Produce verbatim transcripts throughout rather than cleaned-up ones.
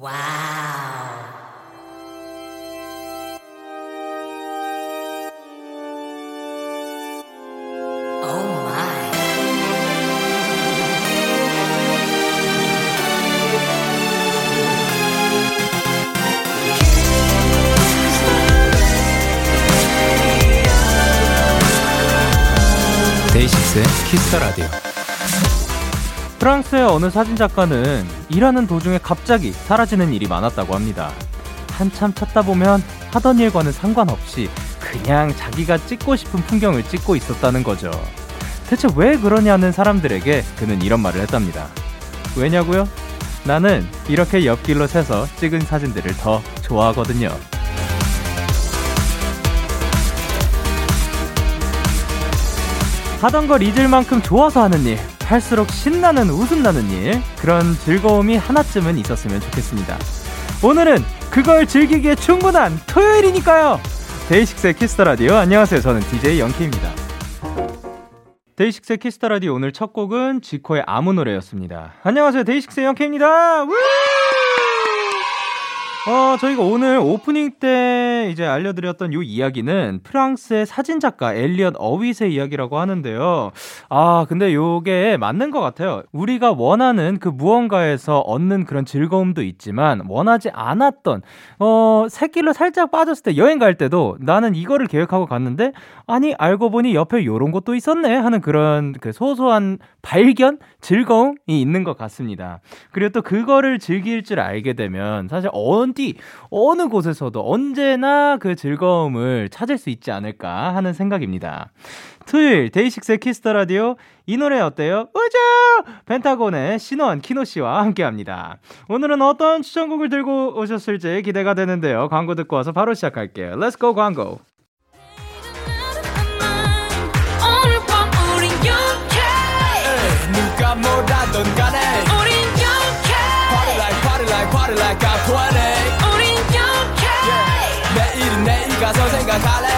와우. 데이식스의 키스 더 라디오. 프랑스의 어느 사진작가는 일하는 도중에 갑자기 사라지는 일이 많았다고 합니다. 한참 찾다 보면 하던 일과는 상관없이 그냥 자기가 찍고 싶은 풍경을 찍고 있었다는 거죠. 대체 왜 그러냐는 사람들에게 그는 이런 말을 했답니다. 왜냐고요? 나는 이렇게 옆길로 새서 찍은 사진들을 더 좋아하거든요. 하던 걸 잊을 만큼 좋아서 하는 일, 할수록 신나는 웃음 나는 일, 그런 즐거움이 하나쯤은 있었으면 좋겠습니다. 오늘은 그걸 즐기기에 충분한 토요일이니까요. 데이식스의 키스 더 라디오. 안녕하세요. 저는 디제이 영케입니다. 데이식스의 키스 더 라디오 오늘 첫 곡은 지코의 아무 노래였습니다. 안녕하세요. 데이식스의 영케입니다. 우! 어, 저희가 오늘 오프닝 때 이제 알려드렸던 요 이야기는 프랑스의 사진작가 엘리엇 어윗의 이야기라고 하는데요. 아, 근데 요게 맞는 것 같아요. 우리가 원하는 그 무언가에서 얻는 그런 즐거움도 있지만, 원하지 않았던, 어, 새길로 살짝 빠졌을 때, 여행 갈 때도 나는 이거를 계획하고 갔는데, 아니, 알고 보니 옆에 요런 것도 있었네 하는 그런 그 소소한 발견? 즐거움이 있는 것 같습니다. 그리고 또 그거를 즐길 줄 알게 되면, 사실 어느 어디 어느 곳에서도 언제나 그 즐거움을 찾을 수 있지 않을까 하는 생각입니다. 토요일 데이식스의 키스 더 라디오. 이 노래 어때요? 우주! 펜타곤의 신원, 키노씨와 함께합니다. 오늘은 어떤 추천곡을 들고 오셨을지 기대가 되는데요. 광고 듣고 와서 바로 시작할게요. Let's go 광고. 누가 뭐라던 간에 Party like I'm twenty. 우린 영케. 내일은 내일 가서 생각할래.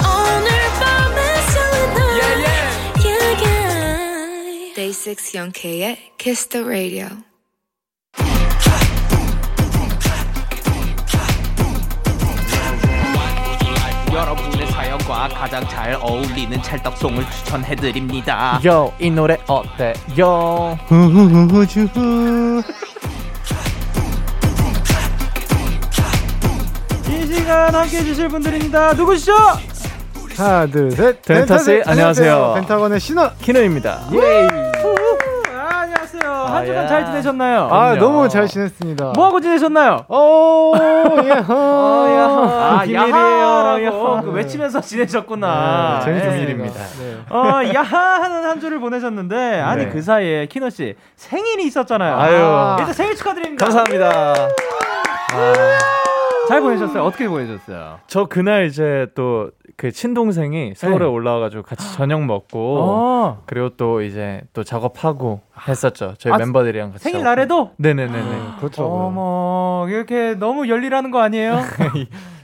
오늘 밤에 설레는 yeah, yeah. yeah, yeah. 데이식스 영케의 Kiss the Radio. 여러분의 사연과 가장 잘 어울리는 찰떡송을 추천해드립니다. 요, 이 노래 어때요? 후후후후후. 함께 해주실 분들입니다. 누구시죠? 하나 둘 셋. 덴타씨 안녕하세요. 펜타곤의 신원 키노입니다. 예이. 아, 안녕하세요. 아, 한 주간 야. 잘 지내셨나요? 아 그럼요. 너무 잘 지냈습니다. 뭐하고 지내셨나요? 오 야호. 아, 야하라고 그 외치면서 지내셨구나. 저희 비밀입니다. 어 야하는 한 주를 보내셨는데 아니 네. 그 사이에 키노씨 생일이 있었잖아요. 아유. 일단 생일 축하드립니다. 감사합니다. 잘 보내셨어요? 어떻게 보내셨어요? 저 그날 이제 또 그 친동생이 서울에 네. 올라와가지고 같이 저녁 먹고 아~ 그리고 또 이제 또 작업하고 했었죠. 저희 아, 멤버들이랑 같이. 생일날에도? 네네네네. 아, 그렇더라고요. 어머 이렇게 너무 열일하는 거 아니에요?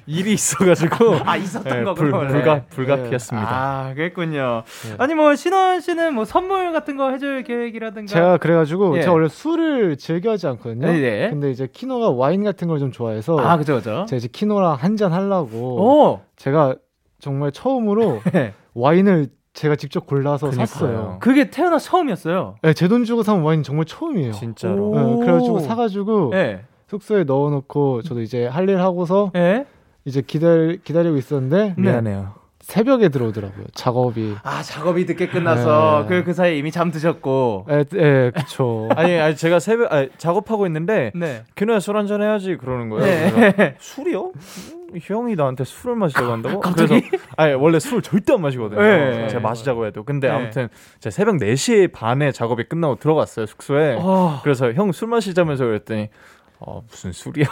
일이 있어가지고 아 있었던 네, 거 불, 불가 불가피했습니다. 네. 아 그랬군요. 네. 아니 뭐 신원 씨는 뭐 선물 같은 거 해줄 계획이라든가. 제가 그래가지고 예. 제가 원래 술을 즐겨하지 않거든요. 네. 근데 이제 키노가 와인 같은 걸 좀 좋아해서 아 그죠 그죠. 제가 이제 키노랑 한 잔 하려고 오! 제가 정말 처음으로 네. 와인을 제가 직접 골라서 그니까요. 샀어요. 그게 태어나 처음이었어요. 네, 제 돈 주고 산 와인 정말 처음이에요. 진짜로. 네, 그래가지고 사가지고 네. 숙소에 넣어놓고 저도 이제 할 일 하고서. 네. 이제 기다리, 기다리고 있었는데 미안해요. 새벽에 들어오더라고요. 작업이. 아 작업이 늦게 끝나서 그, 그 사이에 이미 잠드셨고. 예, 예, 그쵸. 아니, 아니 제가 새벽 아니, 작업하고 있는데 네. 그녀야 술 한잔 해야지 그러는 거예요. 네. 술이요? 형이 나한테 술을 마시자고 한다고? 갑자기? 그래서 아니 원래 술 절대 안 마시거든요. 네. 제가 마시자고 해도. 근데 네. 아무튼 제가 새벽 네 시 반에 작업이 끝나고 들어갔어요 숙소에. 어... 그래서 형 술 마시자면서 그랬더니. 어 무슨 술이야?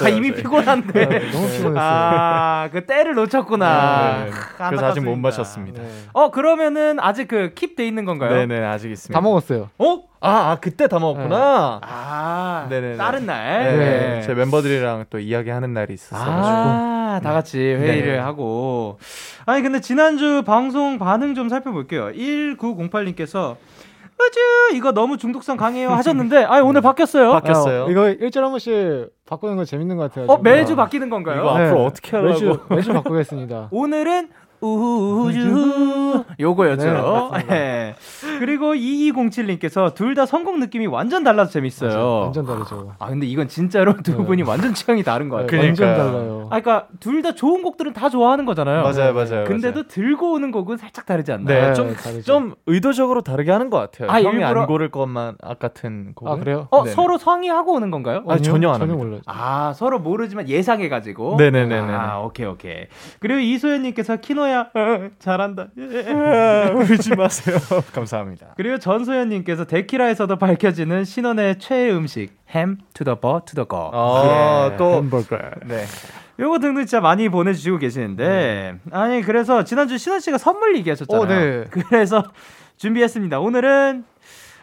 아, 이미 피곤한데. 네, 너무 피곤했어요. 아, 그 때를 놓쳤구나. 네, 아, 그래서 아직 못 마셨습니다. 네. 어 그러면은 아직 그 킵 돼 있는 건가요? 네네 아직 있습니다. 다 먹었어요. 어? 아, 아 그때 다 먹었구나. 네. 아 네네 다른 날. 네. 제 멤버들이랑 또 이야기하는 날이 있었어가지고. 아. 다 같이 회의를 네. 하고. 아니 근데 지난주 방송 반응 좀 살펴볼게요. 천구백팔님께서 우주 이거 너무 중독성 강해요 하셨는데 아 오늘 바뀌었어요. 바뀌었어요. 어, 이거 일주일 한 번씩 바꾸는 건 재밌는 것 같아요. 어, 매주 바뀌는 건가요? 이거 네. 앞으로 어떻게 하려고 매주, 매주 바꾸겠습니다. 오늘은 우주 요거였죠. 네, 네. 그리고 이이공칠님께서 둘 다 선곡 느낌이 완전 달라서 재밌어요. 맞아, 완전 다르죠. 아 근데 이건 진짜로 두 네. 분이 완전 취향이 다른 거 같아요. 네, 완전 달라요. 아 그러니까 둘 다 좋은 곡들은 다 좋아하는 거잖아요. 맞아요, 맞아요. 근데도 맞아요. 들고 오는 곡은 살짝 다르지 않나요? 네, 좀 좀 의도적으로 다르게 하는 것 같아요. 아, 형이 일부러... 안 고를 것만 아 같은 곡은. 아 그래요? 어 네. 서로 상의하고 오는 건가요? 아니, 아니, 전혀 안 합니다. 몰라요. 아 서로 모르지만 예상해 가지고. 네네네. 아 오케이 오케이. 그리고 이소연님께서 키노야 잘한다 울지 마세요. 감사합니다. 그리고 전소연님께서 데키라에서도 밝혀지는 신원의 최애 음식 햄 to the 버 to the 거. 아, 예. 또 햄버거. 네. 요거 등등 진짜 많이 보내주시고 계시는데 음. 아니 그래서 지난주 신원 씨가 선물 얘기하셨잖아요. 오, 네. 그래서 준비했습니다. 오늘은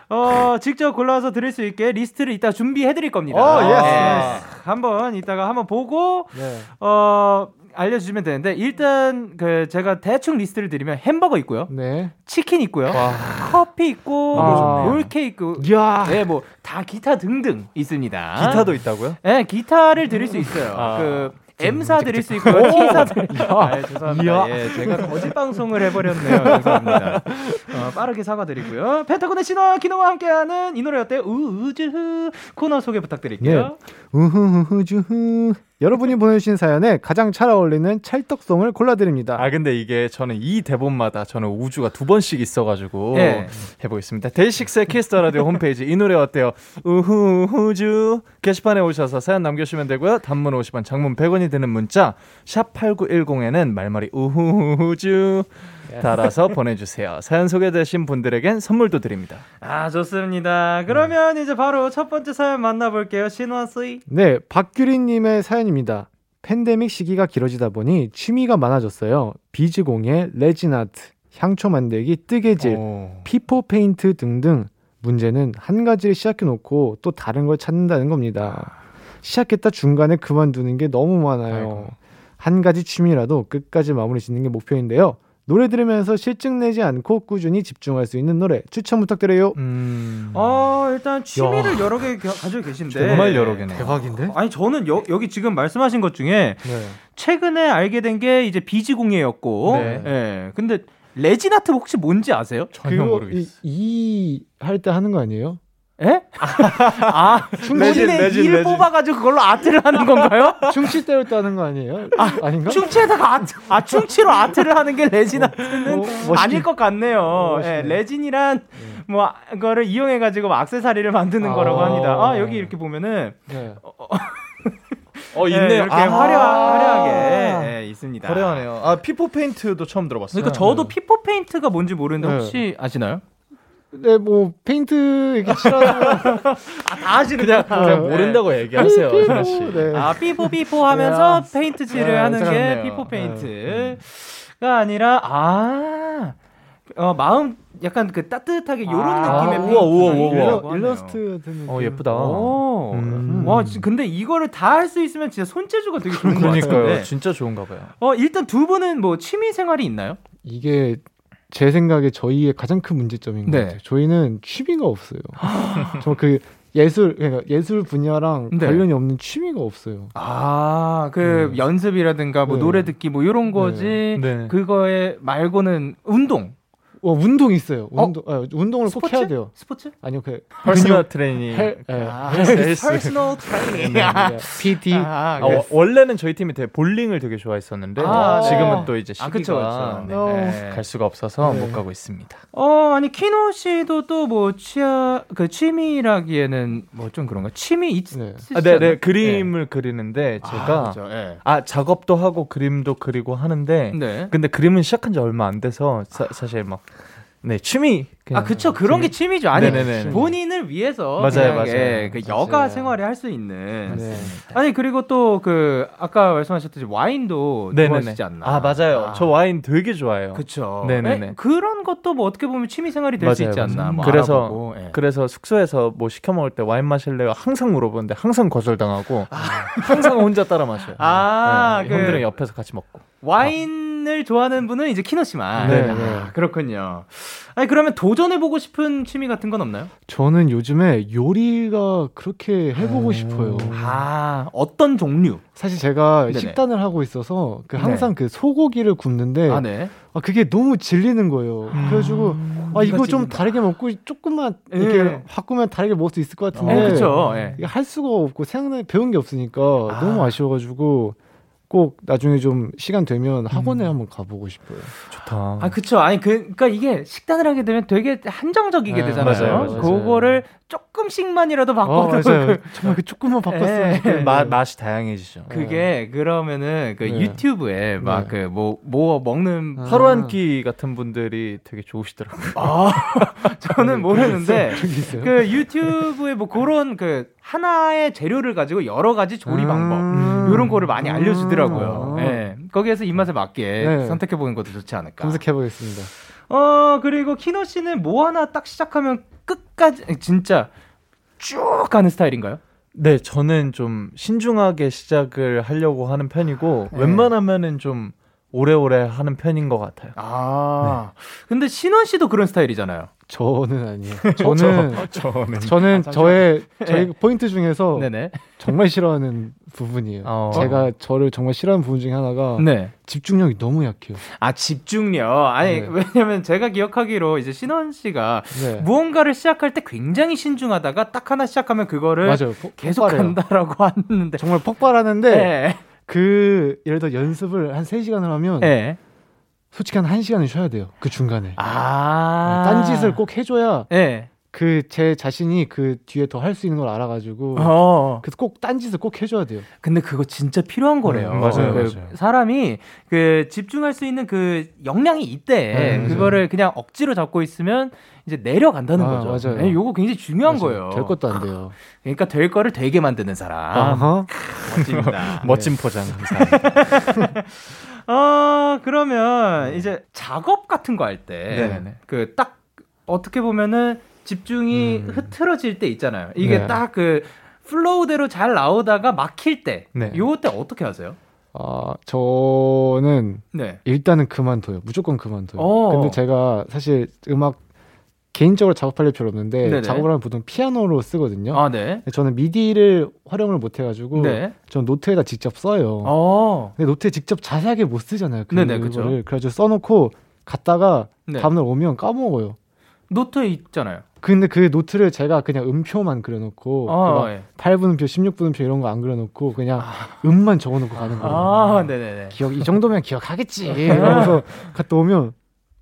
어, 직접 골라서 드릴 수 있게 리스트를 이따 준비해드릴 겁니다. 오, 예스. 예. 한번 이따가 한번 보고 네. 어. 알려주시면 되는데 일단 그 제가 대충 리스트를 드리면 햄버거 있고요, 네. 치킨 있고요, 와. 커피 있고, 아. 롤케 있고, 네, 뭐 다 기타 등등 있습니다. 기타도 있다고요? 네, 기타를 드릴 수 있어요. 아. 그 M사 드릴 수 있고요, T사 드릴 수 있고요. 아, 죄송합니다. 예, 제가 거짓 방송을 해버렸네요. 죄송합니다. 어, 빠르게 사과드리고요. 펜타곤의 신화 키노와 함께하는 이 노래 어때? 우우즈흐 코너 소개 부탁드릴게요. 네. 우후후즈흐 여러분이 보내주신 사연에 가장 잘 어울리는 찰떡송을 골라드립니다. 아 근데 이게 저는 이 대본마다 저는 우주가 두 번씩 있어가지고 네. 해보겠습니다. 데이식스의 키스 더 라디오 홈페이지 이 노래 어때요? 우후 우주 게시판에 오셔서 사연 남겨주시면 되고요. 단문 오십 원, 장문 백 원이 드는 문자 샵팔구일공에는 말머리 우후 우주 달아서 보내주세요. 사연 소개되신 분들에겐 선물도 드립니다. 아 좋습니다. 그러면 네. 이제 바로 첫 번째 사연 만나볼게요. 신원씨 네 박규리님의 사연입니다. 팬데믹 시기가 길어지다 보니 취미가 많아졌어요. 비즈공예, 레진아트, 향초 만들기, 뜨개질, 오. 피포 페인트 등등. 문제는 한 가지를 시작해놓고 또 다른 걸 찾는다는 겁니다. 시작했다 중간에 그만두는 게 너무 많아요. 아이고. 한 가지 취미라도 끝까지 마무리 짓는 게 목표인데요. 노래 들으면서 실증 내지 않고 꾸준히 집중할 수 있는 노래 추천 부탁드려요. 음... 아 일단 취미를 야... 여러 개 가지고 계신데 정말 여러 개네요. 대박인데? 아니 저는 여, 여기 지금 말씀하신 것 중에 네. 최근에 알게 된 게 이제 비지공예였고 네. 네. 근데 레진아트 혹시 뭔지 아세요? 전혀 모르겠어요. 이 할 때 하는 거 아니에요? 에? 아, 춤추는 이를 뽑아가지고 그걸로 아트를 하는 건가요? 춤출 때로 따는 거 아니에요? 아, 아닌가? 춤추에다가 아트, 아, 춤치로 아트를 하는 게 레진 아트는 어, 어, 아닐 것 같네요. 어, 예, 레진이란 뭐 그거를 이용해가지고 막 액세서리를 만드는 아, 거라고 합니다. 아 여기 이렇게 보면은. 네. 어, 어. 어 있네요. 네, 이렇게 아~ 화려하, 화려하게 네, 있습니다. 화려하네요. 아 피포 페인트도 처음 들어봤어요. 그러니까 저도 네. 피포 페인트가 뭔지 모르는데 혹시 네. 아시나요? 네, 뭐 페인트 이렇게 칠하는 거 다 아시는 그냥, 그냥 모른다고 네. 얘기하세요. 피포, 네. 아 피포 피포 하면서 네. 페인트 칠을 네, 하는 잘하네요. 게 피포 페인트가 아니라 아 어, 마음 약간 그 따뜻하게 이런 아, 느낌의 페인트. 우와 우와 우와 일러스트 같은 느낌. 어 예쁘다. 오, 음. 와 근데 이거를 다 할 수 있으면 진짜 손재주가 되게 좋은 거 같아요. 그러니까요, 진짜 좋은가 봐요. 어 일단 두 분은 뭐 취미 생활이 있나요? 이게 제 생각에 저희의 가장 큰 문제점인 네. 것 같아요. 저희는 취미가 없어요. 저 그 예술 그러니까 예술 분야랑 네. 관련이 없는 취미가 없어요. 아, 그 네. 연습이라든가 뭐 네. 노래 듣기 뭐 이런 거지. 네. 그거에 말고는 운동. 어, 운동 있어요. 운동, 어? 네, 운동을 스포츠? 꼭 해야 돼요. 스포츠? 아니요, 그 퍼스널 트레이닝. 퍼스널 트레이닝. 피티. 아, 아, 어, 원래는 저희 팀이 되게 볼링을 되게 좋아했었는데 아, 지금은 네. 또 이제 시기가 아, 그쵸, 그쵸. 네, 네. 갈 수가 없어서 네. 못 가고 있습니다. 어, 아니 키노 씨도 또 뭐 취아 그 취미라기에는 뭐 좀 그런가? 취미 있, 네. 아, 네, 네, 그림을 네. 그리는데 제가 아, 그렇죠. 네. 아 작업도 하고 그림도 그리고 하는데 네. 근데 그림은 시작한 지 얼마 안 돼서 사, 사실 막 네 취미 아 그쵸 그런 취미? 게 취미죠. 아니 네네네. 본인을 위해서 맞아요 맞아요 예, 그 여가 맞아요. 생활을 할 수 있는 네. 아니 그리고 또 그 아까 말씀하셨듯이 와인도 네네네. 좋아하시지 않나 아 맞아요 아. 저 와인 되게 좋아해요. 그쵸 네네네 에? 그런 것도 뭐 어떻게 보면 취미 생활이 될 수 있지 맞아요. 않나 뭐 그래서 알아보고, 예. 그래서 숙소에서 뭐 시켜 먹을 때 와인 마실래요 항상 물어보는데 항상 거절당하고 아. 항상 혼자 따라 마셔요. 아 네. 그 형들은 옆에서 같이 먹고 와인 아. 사진을 좋아하는 분은 이제 키노 씨만. 네, 아, 그렇군요. 아니 그러면 도전해보고 싶은 취미 같은 건 없나요? 저는 요즘에 요리가 그렇게 해보고 오. 싶어요. 아, 어떤 종류? 사실 제가 네네. 식단을 하고 있어서 그 항상 네. 그 소고기를 굽는데 아, 네. 아, 그게 너무 질리는 거예요. 아, 그래가지고 아 이거 좀 질린다. 다르게 먹고 조금만 이렇게 네. 바꾸면 다르게 먹을 수 있을 것 같은데 어, 그렇죠. 네. 이게 할 수가 없고 생각나 배운 게 없으니까 아. 너무 아쉬워가지고 꼭 나중에 좀 시간 되면 학원에 음. 한번 가보고 싶어요. 좋다. 아 그렇죠. 아니 그, 그러니까 이게 식단을 하게 되면 되게 한정적이게 네, 되잖아요. 맞아요, 맞아요. 그거를 조금씩만이라도 바꿔도 어, 그, 정말 그 조금만 바꿨어요. 그 맛 맛이 다양해지죠. 그게 그러면은 그 네. 유튜브에 막 그 뭐 뭐 네. 먹는 아. 하루 한 끼 같은 분들이 되게 좋으시더라고요. 아 저는 모르는데 그 유튜브에 뭐 그런 그 하나의 재료를 가지고 여러 가지 조리 방법 음. 이런 거를 많이 알려주더라고요. 음. 네. 거기에서 입맛에 맞게 네. 선택해보는 것도 좋지 않을까. 검색해보겠습니다. 어 그리고 키노 씨는 뭐 하나 딱 시작하면 끝까지 진짜 쭉 가는 스타일인가요? 네, 저는 좀 신중하게 시작을 하려고 하는 편이고 네. 웬만하면은 좀 오래오래 하는 편인 것 같아요. 아, 네. 근데 신원 씨도 그런 스타일이잖아요. 저는 아니에요. 저는 저, 저는, 저는 아, 저의 저희 네. 포인트 중에서 네네. 정말 싫어하는 부분이에요. 어. 제가 저를 정말 싫어하는 부분 중에 하나가 네. 집중력이 너무 약해요. 아 집중력. 아니 네. 왜냐면 제가 기억하기로 이제 신원 씨가 네. 무언가를 시작할 때 굉장히 신중하다가 딱 하나 시작하면 그거를 맞아요. 포, 계속 간다라고 하는데 정말 폭발하는데. 네. 그 예를 들어 연습을 한 세 시간을 하면 네. 솔직히 한 한 시간을 쉬어야 돼요. 그 중간에 아~ 딴 짓을 꼭 해줘야 네. 그 제 자신이 그 뒤에 더 할 수 있는 걸 알아가지고 어. 그래서 꼭 딴 짓을 꼭 해줘야 돼요. 근데 그거 진짜 필요한 거래요. 네, 맞아요, 그 맞아요. 사람이 그 집중할 수 있는 그 역량이 있대. 네, 그거를 그냥 억지로 잡고 있으면 이제 내려간다는 아, 거죠. 맞아요. 네, 요거 굉장히 중요한 맞아요. 거예요. 될 것도 안 돼요. 그러니까 될 거를 되게 만드는 사람. Uh-huh. 멋집니다. 멋진 포장. 감사합니다. 어, 그러면 이제 작업 같은 거 할 때 그 딱 어떻게 보면은 집중이 음. 흐트러질 때 있잖아요. 이게 네. 딱 그 플로우대로 잘 나오다가 막힐 때 네. 요때 어떻게 하세요? 아, 저는 네. 일단은 그만둬요. 무조건 그만둬요. 오. 근데 제가 사실 음악 개인적으로 작업할 일 별로 없는데 네네. 작업을 하면 보통 피아노로 쓰거든요. 아, 네. 저는 미디를 활용을 못해가지고 네. 저는 노트에다 직접 써요. 아. 근데 노트에 직접 자세하게 못 쓰잖아요. 그 네네, 그쵸. 그래가지고 써놓고 갔다가 네. 다음날 오면 까먹어요. 노트에 있잖아요. 근데 그 노트를 제가 그냥 음표만 그려놓고 아, 예. 팔 분음표, 십육 분음표 이런 거 안 그려놓고 그냥 아. 음만 적어놓고 가는 거예요. 아, 네네네. 기억, 이 정도면 기억하겠지. 그래서 갔다 오면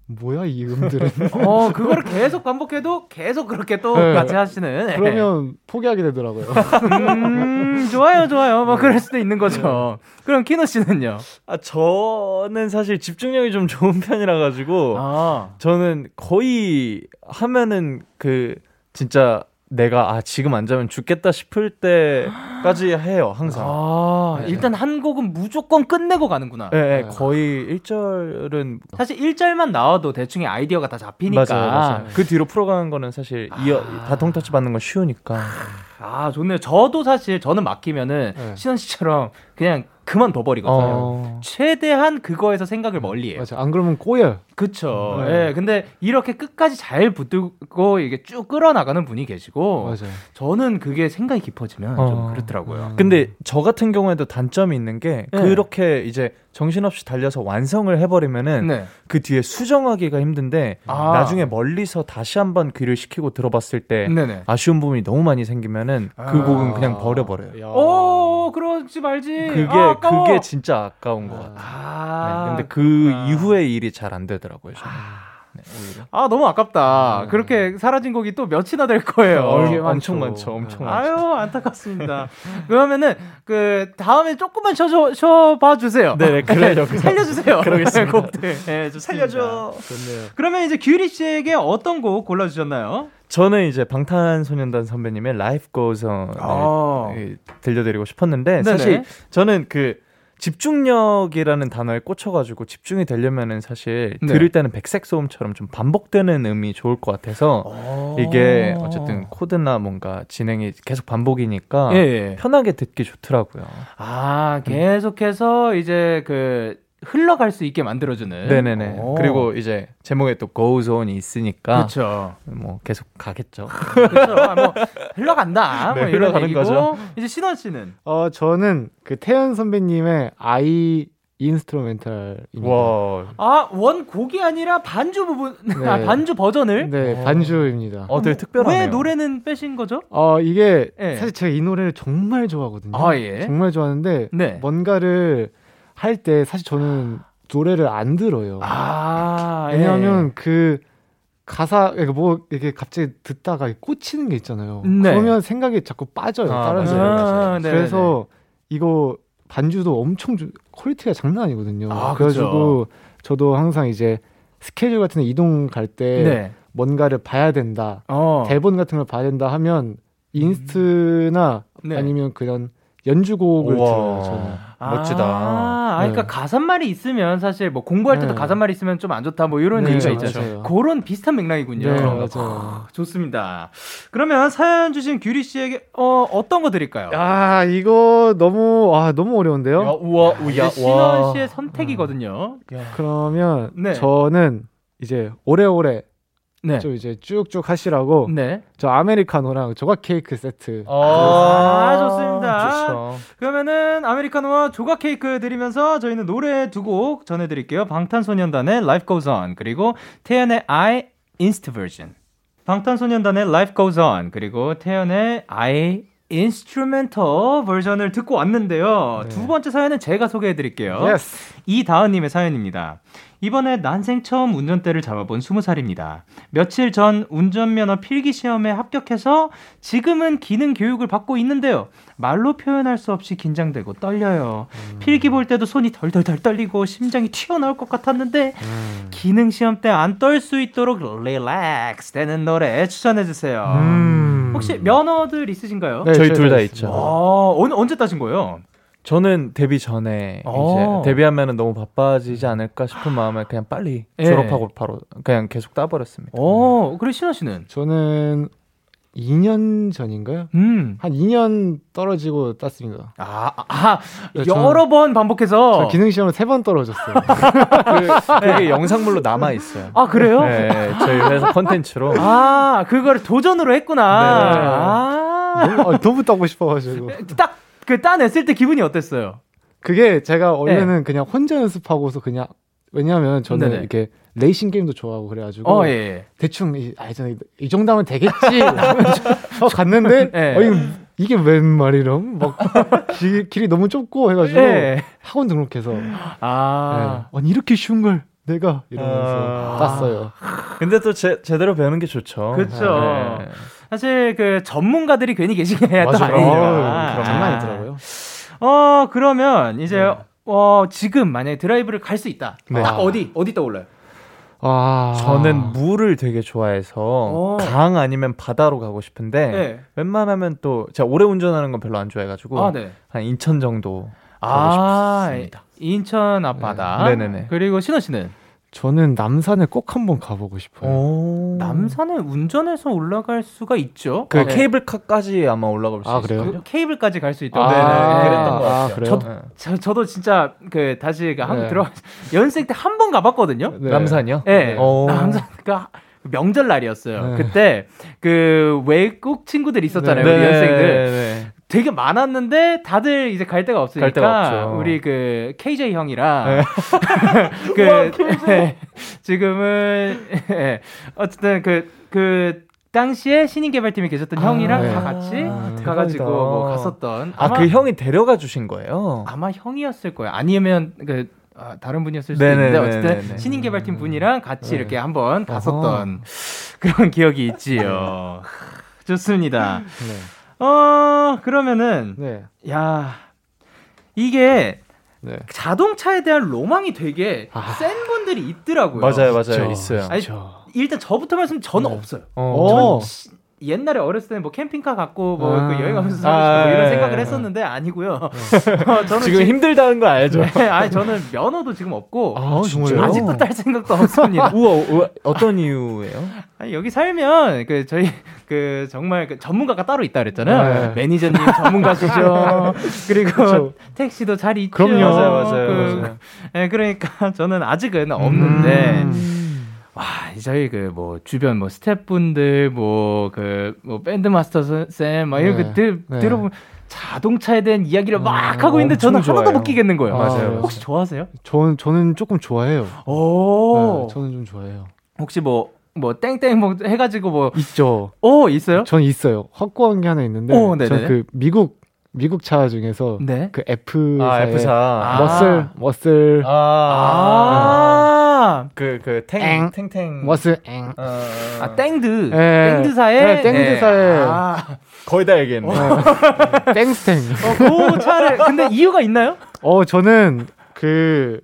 뭐야 이 음들은. 어, 그거를 계속 반복해도 계속 그렇게 또 네. 같이 하시는. 그러면 포기하게 되더라고요. 음, 좋아요, 좋아요. 막 그럴 수도 있는 거죠. 그럼 키노 씨는요? 아, 저는 사실 집중력이 좀 좋은 편이라 가지고 아. 저는 거의 하면은 그 진짜 내가 아 지금 안 자면 죽겠다 싶을 때까지 해요 항상. 아, 네. 일단 한 곡은 무조건 끝내고 가는구나. 네, 네. 거의 일 절은 사실 일 절만 나와도 대충의 아이디어가 다 잡히니까. 맞아요, 맞아요. 그 뒤로 풀어가는 거는 사실 아... 이어 다 통터치 받는 건 쉬우니까. 아 좋네요. 저도 사실 저는 막히면은 네. 신원 씨처럼 그냥 그만둬버리거든요. 어... 최대한 그거에서 생각을 멀리해요. 맞아. 안 그러면 꼬여요. 그쵸. 예. 네. 네. 근데 이렇게 끝까지 잘 붙들고 이게 쭉 끌어나가는 분이 계시고, 맞아요. 저는 그게 생각이 깊어지면 어... 좀 그렇더라고요. 근데 저 같은 경우에도 단점이 있는 게 네. 그렇게 이제 정신없이 달려서 완성을 해버리면은 네. 그 뒤에 수정하기가 힘든데 아. 나중에 멀리서 다시 한번 귀를 시키고 들어봤을 때 네네. 아쉬운 부분이 너무 많이 생기면은 아. 그 곡은 그냥 버려버려요. 야. 오, 그러지 말지. 그게 아, 그게 진짜 아까운 것 같아요. 아. 네. 근데 그 아. 이후의 일이 잘 안 되더라고요. 저는. 아. 네, 아 너무 아깝다. 아, 그렇게 사라진 곡이 또 몇이나 될 거예요. 어, 엄청 많죠. 많죠, 엄청 많죠. 아유 안타깝습니다. 그러면은 그 다음에 조금만 쉬어 쉬어봐 주세요. 네, 그래요. 살려주세요. 그러겠습니다. 곡들. 네, 살려줘. 좋네요. 그러면 이제 규리 씨에게 어떤 곡 골라주셨나요? 저는 이제 방탄소년단 선배님의 Life Goes On을 아. 들려드리고 싶었는데 네네. 사실 저는 그 집중력이라는 단어에 꽂혀가지고 집중이 되려면은 사실 네. 들을 때는 백색 소음처럼 좀 반복되는 음이 좋을 것 같아서 이게 어쨌든 코드나 뭔가 진행이 계속 반복이니까 예, 예. 편하게 듣기 좋더라고요. 아 계속해서 음. 이제 그 흘러갈 수 있게 만들어주는. 네네네. 오. 그리고 이제 제목에 또 goes on이 있으니까. 그렇죠. 뭐 계속 가겠죠. 그렇죠. 아, 뭐 흘러간다. 네, 뭐 이런 흘러가는 얘기고. 거죠. 이제 신원 씨는? 어 저는 그 태연 선배님의 I 인스트루멘탈입니다. 와. 아 원곡이 아니라 반주 부분, 네. 아, 반주 버전을. 네 오. 반주입니다. 어 되게 특별하네요. 왜 노래는 빼신 거죠? 어 이게 네. 사실 제가 이 노래를 정말 좋아하거든요. 아 예. 정말 좋아하는데 네. 뭔가를 할 때 사실 저는 노래를 안 들어요. 아, 왜냐하면 예. 그 가사, 뭐 이렇게 갑자기 듣다가 꽂히는 게 있잖아요. 네. 그러면 생각이 자꾸 빠져요. 아, 다른 아, 그래서 이거 반주도 엄청 주, 퀄리티가 장난 아니거든요. 아, 그래가지고 저도 항상 이제 스케줄 같은 데 이동 갈 때 네. 뭔가를 봐야 된다, 어. 대본 같은 걸 봐야 된다 하면 인스트나 음. 네. 아니면 그런 연주곡을 우와. 들어요. 저는. 멋지다. 아, 아 그러니까 네. 가사말이 있으면 사실 뭐 공부할 때도 네. 가사말이 있으면 좀 안 좋다 뭐 이런 네, 얘기가 있잖아요. 그런 비슷한 맥락이군요. 네, 그런 거. 아, 좋습니다. 그러면 사연 주신 규리 씨에게 어, 어떤 거 드릴까요? 아 이거 너무 아 너무 어려운데요. 야, 우와, 우야, 신원 씨의 선택이거든요. 야. 그러면 네. 저는 이제 오래오래. 네. 좀 이제 쭉쭉 하시라고. 네. 저 아메리카노랑 조각 케이크 세트. 아, 아 좋습니다. 좋죠. 그러면은 아메리카노와 조각 케이크 드리면서 저희는 노래 두 곡 전해드릴게요. 방탄소년단의 Life Goes On 그리고 태연의 I Inst Version. 방탄소년단의 Life Goes On 그리고 태연의 I 인스트루멘터 버전을 듣고 왔는데요. 네. 두 번째 사연은 제가 소개해드릴게요. Yes. 이다은님의 사연입니다. 이번에 난생 처음 운전대를 잡아본 스무 살입니다. 며칠 전 운전면허 필기시험에 합격해서 지금은 기능 교육을 받고 있는데요. 말로 표현할 수 없이 긴장되고 떨려요. 음. 필기 볼 때도 손이 덜덜덜 떨리고 심장이 튀어나올 것 같았는데 음. 기능시험 때 안 떨 수 있도록 릴렉스 되는 노래 추천해주세요. 음. 혹시 면허들 있으신가요? 네, 저희 둘 다 있죠. 아, 언제 따신 거예요? 저는 데뷔 전에 오. 이제 데뷔하면은 너무 바빠지지 않을까 싶은 마음에 그냥 빨리 예. 졸업하고 바로 그냥 계속 따버렸습니다. 오, 그리고 신원 씨는? 저는 이 년 전인가요? 음. 한 이 년 떨어지고 땄습니다. 아, 아 네, 여러 전, 번 반복해서? 저 기능시험을 세 번 떨어졌어요. 그, 그게 네. 영상물로 남아있어요. 아, 그래요? 네, 저희 회사 컨텐츠로. 아, 그거를 도전으로 했구나. 네, 아. 너무, 아, 너무 따고 싶어가지고. 딱! 그 따냈을 때 기분이 어땠어요? 그게 제가 원래는 네. 그냥 혼자 연습하고서 그냥 왜냐하면 저는 네네. 이렇게 레이싱 게임도 좋아하고 그래가지고 어, 예, 예. 대충 이, 아, 이 정도 하면 되겠지 어, 갔는데 네. 어, 이거, 이게 웬 말이럼? 막 길, 길이 너무 좁고 해가지고 네. 학원 등록해서 아 네. 아니 이렇게 쉬운 걸 내가 이러면서 아... 땄어요. 근데 또 제, 제대로 배우는 게 좋죠. 그렇죠. 네. 사실 그 전문가들이 괜히 계시긴 해야 또 아니에요. 장난 아니더라고요. 어 그러면 이제 네. 어 지금 만약에 드라이브를 갈 수 있다. 네. 딱 어디 어디 떠올라요? 아 저는 물을 되게 좋아해서 오. 강 아니면 바다로 가고 싶은데 네. 웬만하면 또 제가 오래 운전하는 건 별로 안 좋아해가지고 아, 네. 한 인천 정도 가고 아, 싶습니다. 인천 앞바다. 네. 네네네. 그리고 신원 씨는? 저는 남산에 꼭 한번 가보고 싶어요. 오... 남산에 운전해서 올라갈 수가 있죠. 그 아, 네. 케이블카까지 아마 올라갈 수 아, 있어요. 그 케이블까지 갈 수 있다고. 아, 네네. 그랬던 것 같아요. 아, 그래요? 저, 네. 저, 저도 진짜 그 다시 그 한번 네. 들어 연습생 때 한 번 가봤거든요. 네. 남산이요? 네. 오... 남산 그러니까 명절 날이었어요. 네. 그때 그 외국 친구들 있었잖아요. 네. 우리 연습생들. 네. 네. 되게 많았는데 다들 이제 갈 데가 없으니까 갈 데가 우리 그 케이제이 형이랑 네. 그 우와, 케이제이. 지금은 네. 어쨌든 그 그 당시에 신인개발팀이 계셨던 아, 형이랑 네. 다 같이 아, 가가지고 뭐 갔었던 아 그 형이 데려가 주신 거예요? 아마 형이었을 거예요. 아니면 그 아, 다른 분이었을 수도 네네네네. 있는데 어쨌든 네네네. 신인개발팀 분이랑 같이 네. 이렇게 한번 갔었던 어허. 그런 기억이 있지요. 좋습니다. 네. 어 그러면은 네. 야 이게 네. 자동차에 대한 로망이 되게 아. 센 분들이 있더라고요. 맞아요, 맞아요, 있어요. 아니, 일단 저부터 말씀 저는 네. 없어요. 어. 전 옛날에 어렸을 때는 뭐 캠핑카 갖고 뭐 아~ 그 여행 가면서 아~ 뭐 이런 생각을 했었는데 아니고요. 어, 저는 지금 힘들다는 거 알죠? 네, 아니 저는 면허도 지금 없고 아, 아직도 딸 생각도 없습니다. 우와, 우와 어떤 아, 이유예요? 아니, 여기 살면 그 저희 그 정말 그 전문가가 따로 있다 그랬잖아요. 네. 매니저님 전문가시죠. 그리고 그렇죠. 택시도 잘 있죠. 그럼요. 맞아요, 맞아요, 그, 맞아요. 네, 그러니까 저는 아직은 없는데. 음~ 와, 저희 그 뭐 주변 뭐 스태프분들 뭐 그 뭐 밴드 마스터 쌤 막 이렇게 들 들어보면 자동차에 대한 이야기를 막 하고 있는데 저는 하나도 못 끼겠는 거예요. 맞아요. 혹시 좋아하세요? 저는 저는 조금 좋아해요. 오, 저는 좀 좋아해요. 혹시 뭐 뭐 땡땡 뭐 해가지고 뭐 있죠. 오, 있어요? 저는 있어요. 확고한 게 하나 있는데 저는 그 미국 미국 차 중에서 네? 그 F사의 아, F사 머슬 머슬 아 그 그 탱 탱탱 머슬 엥 아 땡드 땡드사의 땡드사의 거의 다 얘기했네. 땡스탱 어, 그 차를 근데 이유가 있나요? 어 저는 그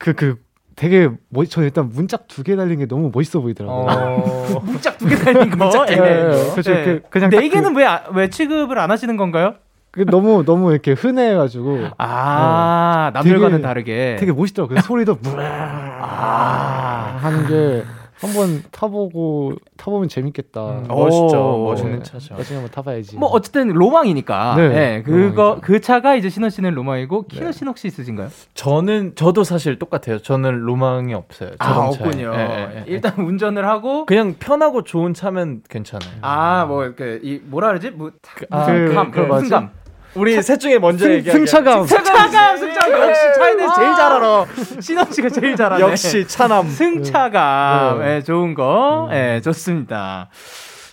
그 그 되게 멋. 저 일단 문짝 두 개 달린 게 너무 멋있어 보이더라고요. 어... 문짝 두 개 달린 거. 문짝 네, 네, 네. 그렇죠. 네. 그, 그냥 네 개는 왜 왜 취급을 안 하시는 건가요? 그 너무 너무 이렇게 흔해가지고. 아 어, 남들과는 되게, 다르게. 되게 멋있더라고요. 소리도 아~ 하는 게 한번 타보고 타보면 재밌겠다. 음, 멋있죠. 오, 멋있는 네. 차죠. 나중에 한번 타봐야지. 뭐 어쨌든 로망이니까. 네. 네 그거 그 차가 이제 신원 씨는 로망이고 키노 씨는 네. 혹시 있으신가요? 저는 저도 사실 똑같아요. 저는 로망이 없어요. 자동차에. 아 없군요. 네, 네, 네. 일단 운전을 하고 그냥 편하고 좋은 차면 괜찮아요. 아 뭐 이렇게 이 뭐라 그러지? 뭐 아, 그, 감, 그, 무슨 감? 우리 셋 중에 먼저 얘기할게요. 승차감. 승차감. 승차감. 역시 차에 대해 제일 잘 알아. 신원 씨가 제일 잘 알아. 역시 차남. 승차감. 예, 좋은 거. 예, 좋습니다.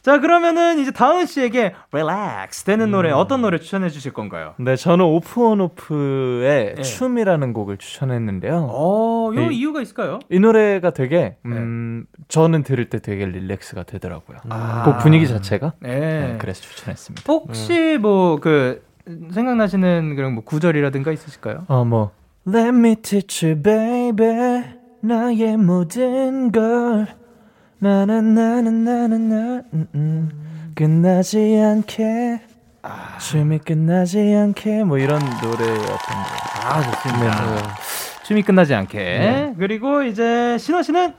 자, 그러면은 이제 다은 씨에게 릴렉스 되는 노래 어떤 노래 추천해 주실 건가요? 네, 저는 오프온오프의 네. 춤이라는 곡을 추천했는데요. 어, 요 네. 이유가 있을까요? 이 노래가 되게 음, 네. 저는 들을 때 되게 릴렉스가 되더라고요. 아. 곡 분위기 자체가. 네. 네, 그래서 추천했습니다. 혹시 뭐 그 생각나시는 그런 뭐 구절이라든가 있으실까요? 어, 뭐 Let me teach you baby 나의 모든 걸 나는 나는 나는 나는 끝나지 않게 아. 춤이 끝나지 않게 뭐 이런 노래였던 거. 아 좋습니다. 네, 네. 춤이 끝나지 않게 네. 그리고 이제 신호 씨는?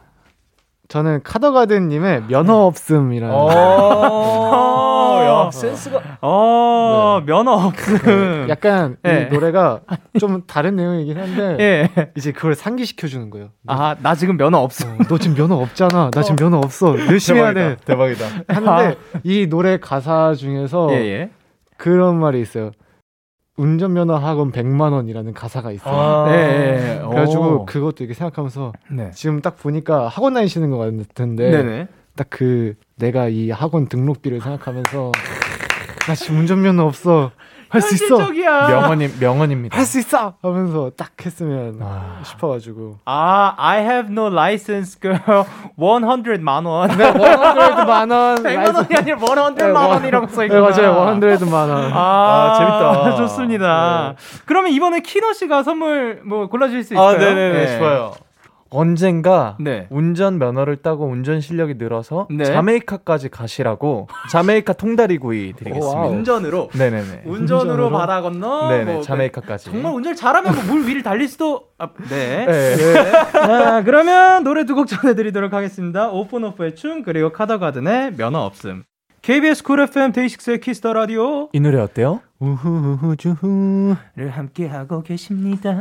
저는 카더가든님의 면허 없음이라는 야, 센스가 어 네. 면허 없음 네. 약간 네. 이 노래가 좀 다른 내용이긴 한데 네. 이제 그걸 상기시켜 주는 거예요. 아 나 지금 면허 없어. 어, 너 지금 면허 없잖아. 나 지금 어. 면허 없어. 열심히 하네. 대박이다. 하는데 아. 이 노래 가사 중에서 예, 예. 그런 말이 있어요. 운전면허 학원 백만 원이라는 가사가 있어요. 아~ 네. 그래가지고 그것도 이렇게 생각하면서 네. 지금 딱 보니까 학원 다니시는 것 같은데 네네. 딱 그 내가 이 학원 등록비를 생각하면서 나 지금 운전면허 없어. 할 수 있어. 명언이, 명언입니다. 할 수 있어. 하면서 딱 했으면 아... 싶어가지고. 아, I have no license, girl. 백만 원. 네, 백만 원. 백만 원이 아니라 백만 원이라고 써있구나. 네, 맞아요. 백만 원. 아, 아 재밌다. 좋습니다. 네. 그러면 이번에 키노 씨가 선물 뭐 골라주실 수 있을까요? 아, 네네네. 네. 좋아요. 언젠가 네. 운전 면허를 따고 운전 실력이 늘어서 네. 자메이카까지 가시라고 자메이카 통다리구이 드리겠습니다. 오, 운전으로? 네네네. 운전으로, 운전으로 바다 건너? 네네. 뭐 자메이카까지. 정말 운전을 잘하면 뭐 물 위를 달릴 수도... 아, 네. 네. 네. 자, 그러면 노래 두 곡 전해드리도록 하겠습니다. 오픈오프의 춤 그리고 카더가든의 면허 없음. 케이비에스 쿨 에프엠 데이식스의 키스 더 라디오. 이 노래 어때요? 우후후주후를 함께하고 계십니다.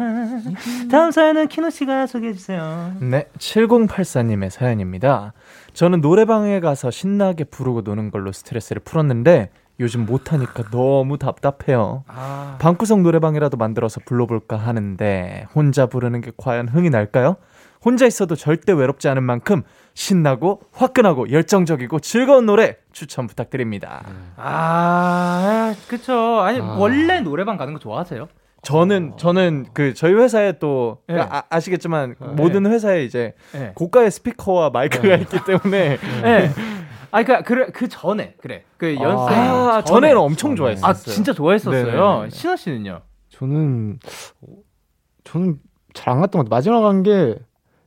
다음 사연은 키노씨가 소개해주세요. 네, 칠공팔사님의 사연입니다. 저는 노래방에 가서 신나게 부르고 노는 걸로 스트레스를 풀었는데 요즘 못하니까 너무 답답해요. 아... 방구석 노래방이라도 만들어서 불러볼까 하는데 혼자 부르는 게 과연 흥이 날까요? 혼자 있어도 절대 외롭지 않은 만큼 신나고 화끈하고 열정적이고 즐거운 노래 추천 부탁드립니다. 아, 그쵸. 아니 아. 원래 노래방 가는 거 좋아하세요? 저는 어. 저는 그 저희 회사에 또 네. 아, 아시겠지만 네. 모든 회사에 이제 네. 고가의 스피커와 마이크가 네. 있기 때문에. 네. 아, 그러니까 그, 그 전에 그래 그 연습 아, 전에. 전에는 엄청 좋아했었어요. 아, 진짜 좋아했었어요. 신원 씨는요? 저는 저는 잘 안 갔던 것 같아요. 마지막 한 게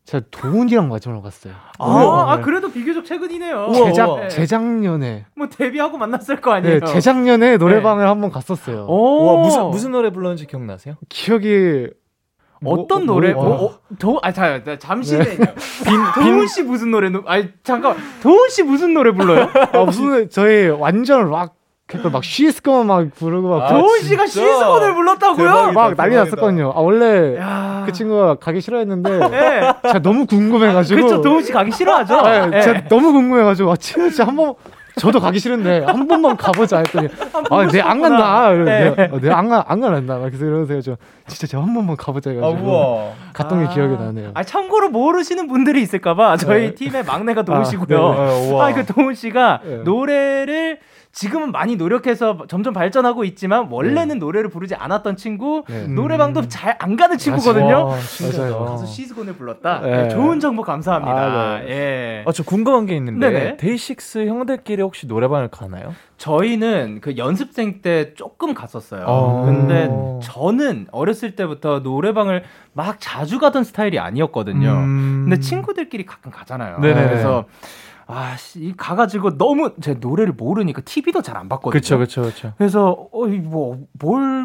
제가 도훈이랑 마지막으로 갔어요. 아, 아 그래도 비교적 최근이네요. 재작, 네. 재작년에 뭐 데뷔하고 만났을 거 아니에요. 네, 재작년에 노래방을 네. 한번 갔었어요. 와, 무슨 무슨 노래 불렀는지 기억나세요? 기억이 뭐, 어떤 노래? 뭐, 뭐, 어, 도, 아, 자, 잠시만요. 네. 도훈 씨 무슨 노래? 아, 잠깐. 도훈 씨 무슨 노래 불러요? 아, 무슨 저희 완전 락 그러니까 막 시스콘 막 부르고 막 도훈 아, 씨가 시스콘을 불렀다고요? 대박이다, 막 난리 대박이다. 났었거든요. 아 원래 야... 그 친구가 가기 싫어했는데 네. 제가 너무 궁금해가지고 아, 그렇죠 도훈 씨 가기 싫어하죠. 네, 네. 제가 너무 궁금해가지고 아 진짜 한번 저도 가기 싫은데 한 번만 가보자 했더니 아 내 안 간다. 네. 내가 안 가 안 간다. 그래서 이러세요. 저 진짜 제가 한 번만 가보자 해가지고 아, 갔던 게 아... 기억이 나네요. 아 참고로 모르시는 분들이 있을까봐 저희 네. 팀의 막내가 도훈 씨고요. 아, 네. 아 이거 도훈 씨가 네. 노래를 지금은 많이 노력해서 점점 발전하고 있지만 원래는 네. 노래를 부르지 않았던 친구 네. 노래방도 잘 안 가는 친구거든요. 맞아요. 가서 시스콘을 불렀다. 네. 좋은 정보 감사합니다. 아, 네. 예. 아, 저 궁금한 게 있는데 네네. 데이식스 형들끼리 혹시 노래방을 가나요? 저희는 그 연습생 때 조금 갔었어요. 아~ 근데 저는 어렸을 때부터 노래방을 막 자주 가던 스타일이 아니었거든요. 음~ 근데 친구들끼리 가끔 가잖아요. 네네. 그래서 아, 씨, 가가지고 너무 제 노래를 모르니까 티비도 잘 안 봤거든요. 그렇죠, 그렇죠, 그렇죠. 그래서 어, 뭐,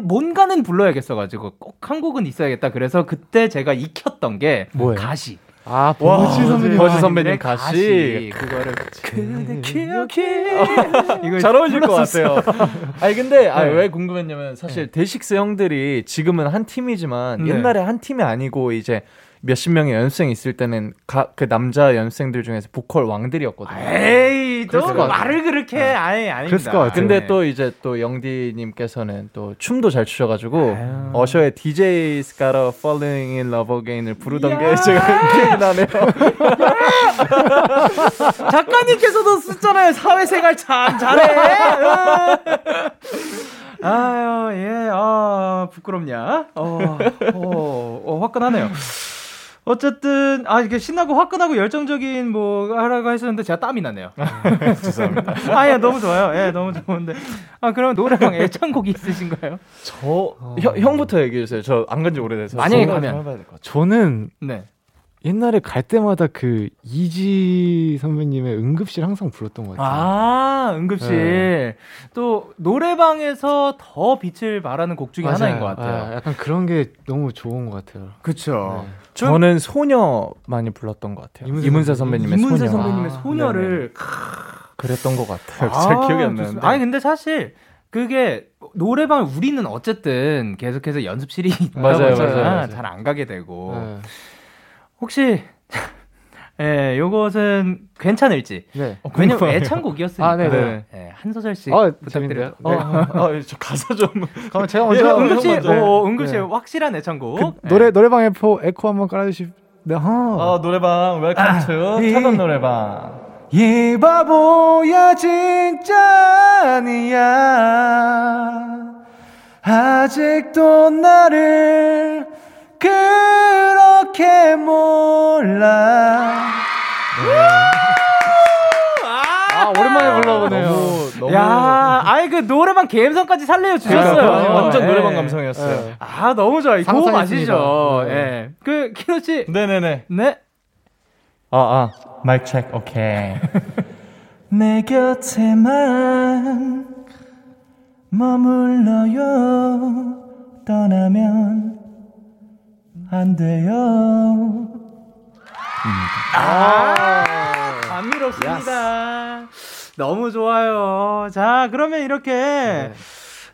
뭘 뭔가는 불러야겠어가지고 꼭 한 곡은 있어야겠다. 그래서 그때 제가 익혔던 게 뭐예요? 가시. 아, 버즈 선배님, 버즈 선배님 가시. 가시 그거를 그대 기억해. 잘 어울릴 것 같아요. 아니 근데 아, 왜 궁금했냐면 사실 네. 데이식스 형들이 지금은 한 팀이지만 네. 옛날에 한 팀이 아니고 이제. 몇십 명의 연습생이 있을 때는 가, 그 남자 연습생들 중에서 보컬 왕들이었거든요. 에이, 또 말을 그렇게 네. 아예 아닙니다. 그랬을 것 같아요. 근데 또 이제 또 영디님께서는 또 춤도 잘 추셔가지고 아유. 어셔의 디제이's Gotta Falling in Love Again을 부르던 게 제가 기억이 나네요. 작가님께서도 쓰잖아요. 사회생활 참 잘해. 아유, 예, 아, 부끄럽냐? 어, 어, 어 화끈하네요. 어쨌든 아 이게 신나고 화끈하고 열정적인 뭐 하라고 하셨는데 제가 땀이 나네요. 죄송합니다. 아예 너무 좋아요. 예 너무 좋은데. 아 그러면 노래방 애창곡이 있으신가요? 저 어... 형, 형부터 얘기해 주세요. 저 안 간지 오래돼서. 만약에 가면 저는 네. 옛날에 갈 때마다 그 이지 선배님의 응급실 항상 불렀던 것 같아요. 아 응급실 네. 또 노래방에서 더 빛을 발하는 곡 중에 맞아요. 하나인 것 같아요. 아, 약간 그런 게 너무 좋은 것 같아요. 그렇죠. 네. 저는 소녀 많이 불렀던 것 같아요. 이문세, 이문세 선배님의 소녀. 이문세 선배님의 아, 소녀를 크... 그랬던 것 같아요. 아, 잘 기억이 안 나는데. 아니 근데 사실 그게 노래방 우리는 어쨌든 계속해서 연습실이 있다 보니까 잘 안 가게 되고. 네. 혹시 예, 요것은 괜찮을지. 네. 어, 왜냐면 애창곡이었으니까. 아, 네네. 예, 한 소절씩 아, 부탁드려요. 어, 네. 아, 아, 저 가사 좀. 그럼 제가 먼저 응급실 예, 어, 응급실 네. 확실한 애창곡. 그, 예. 노래 노래방 에코 에코 한번 깔아 주시면. 네. 어, 노래방 웰컴 아, 투 타던 노래방. 이 바보야 진짜 아니야. 아직도 나를 그렇게 몰라. 네. 아, 오랜만에 불러보네요. 너무, 너무 야, 아이 그 노래방 감성까지 살려 주셨어요. 완전 노래방 감성이었어요. 네. 아, 너무 좋아. 이 고음 아시죠? 예. 네. 그 키노 씨. 네, 네, 네. 네. 아, 아. 마이크 체크. 오케이. 내 곁에만 머물러요. 떠나면 안 돼요. 아, 감미롭습니다. 너무 좋아요. 자, 그러면 이렇게 네.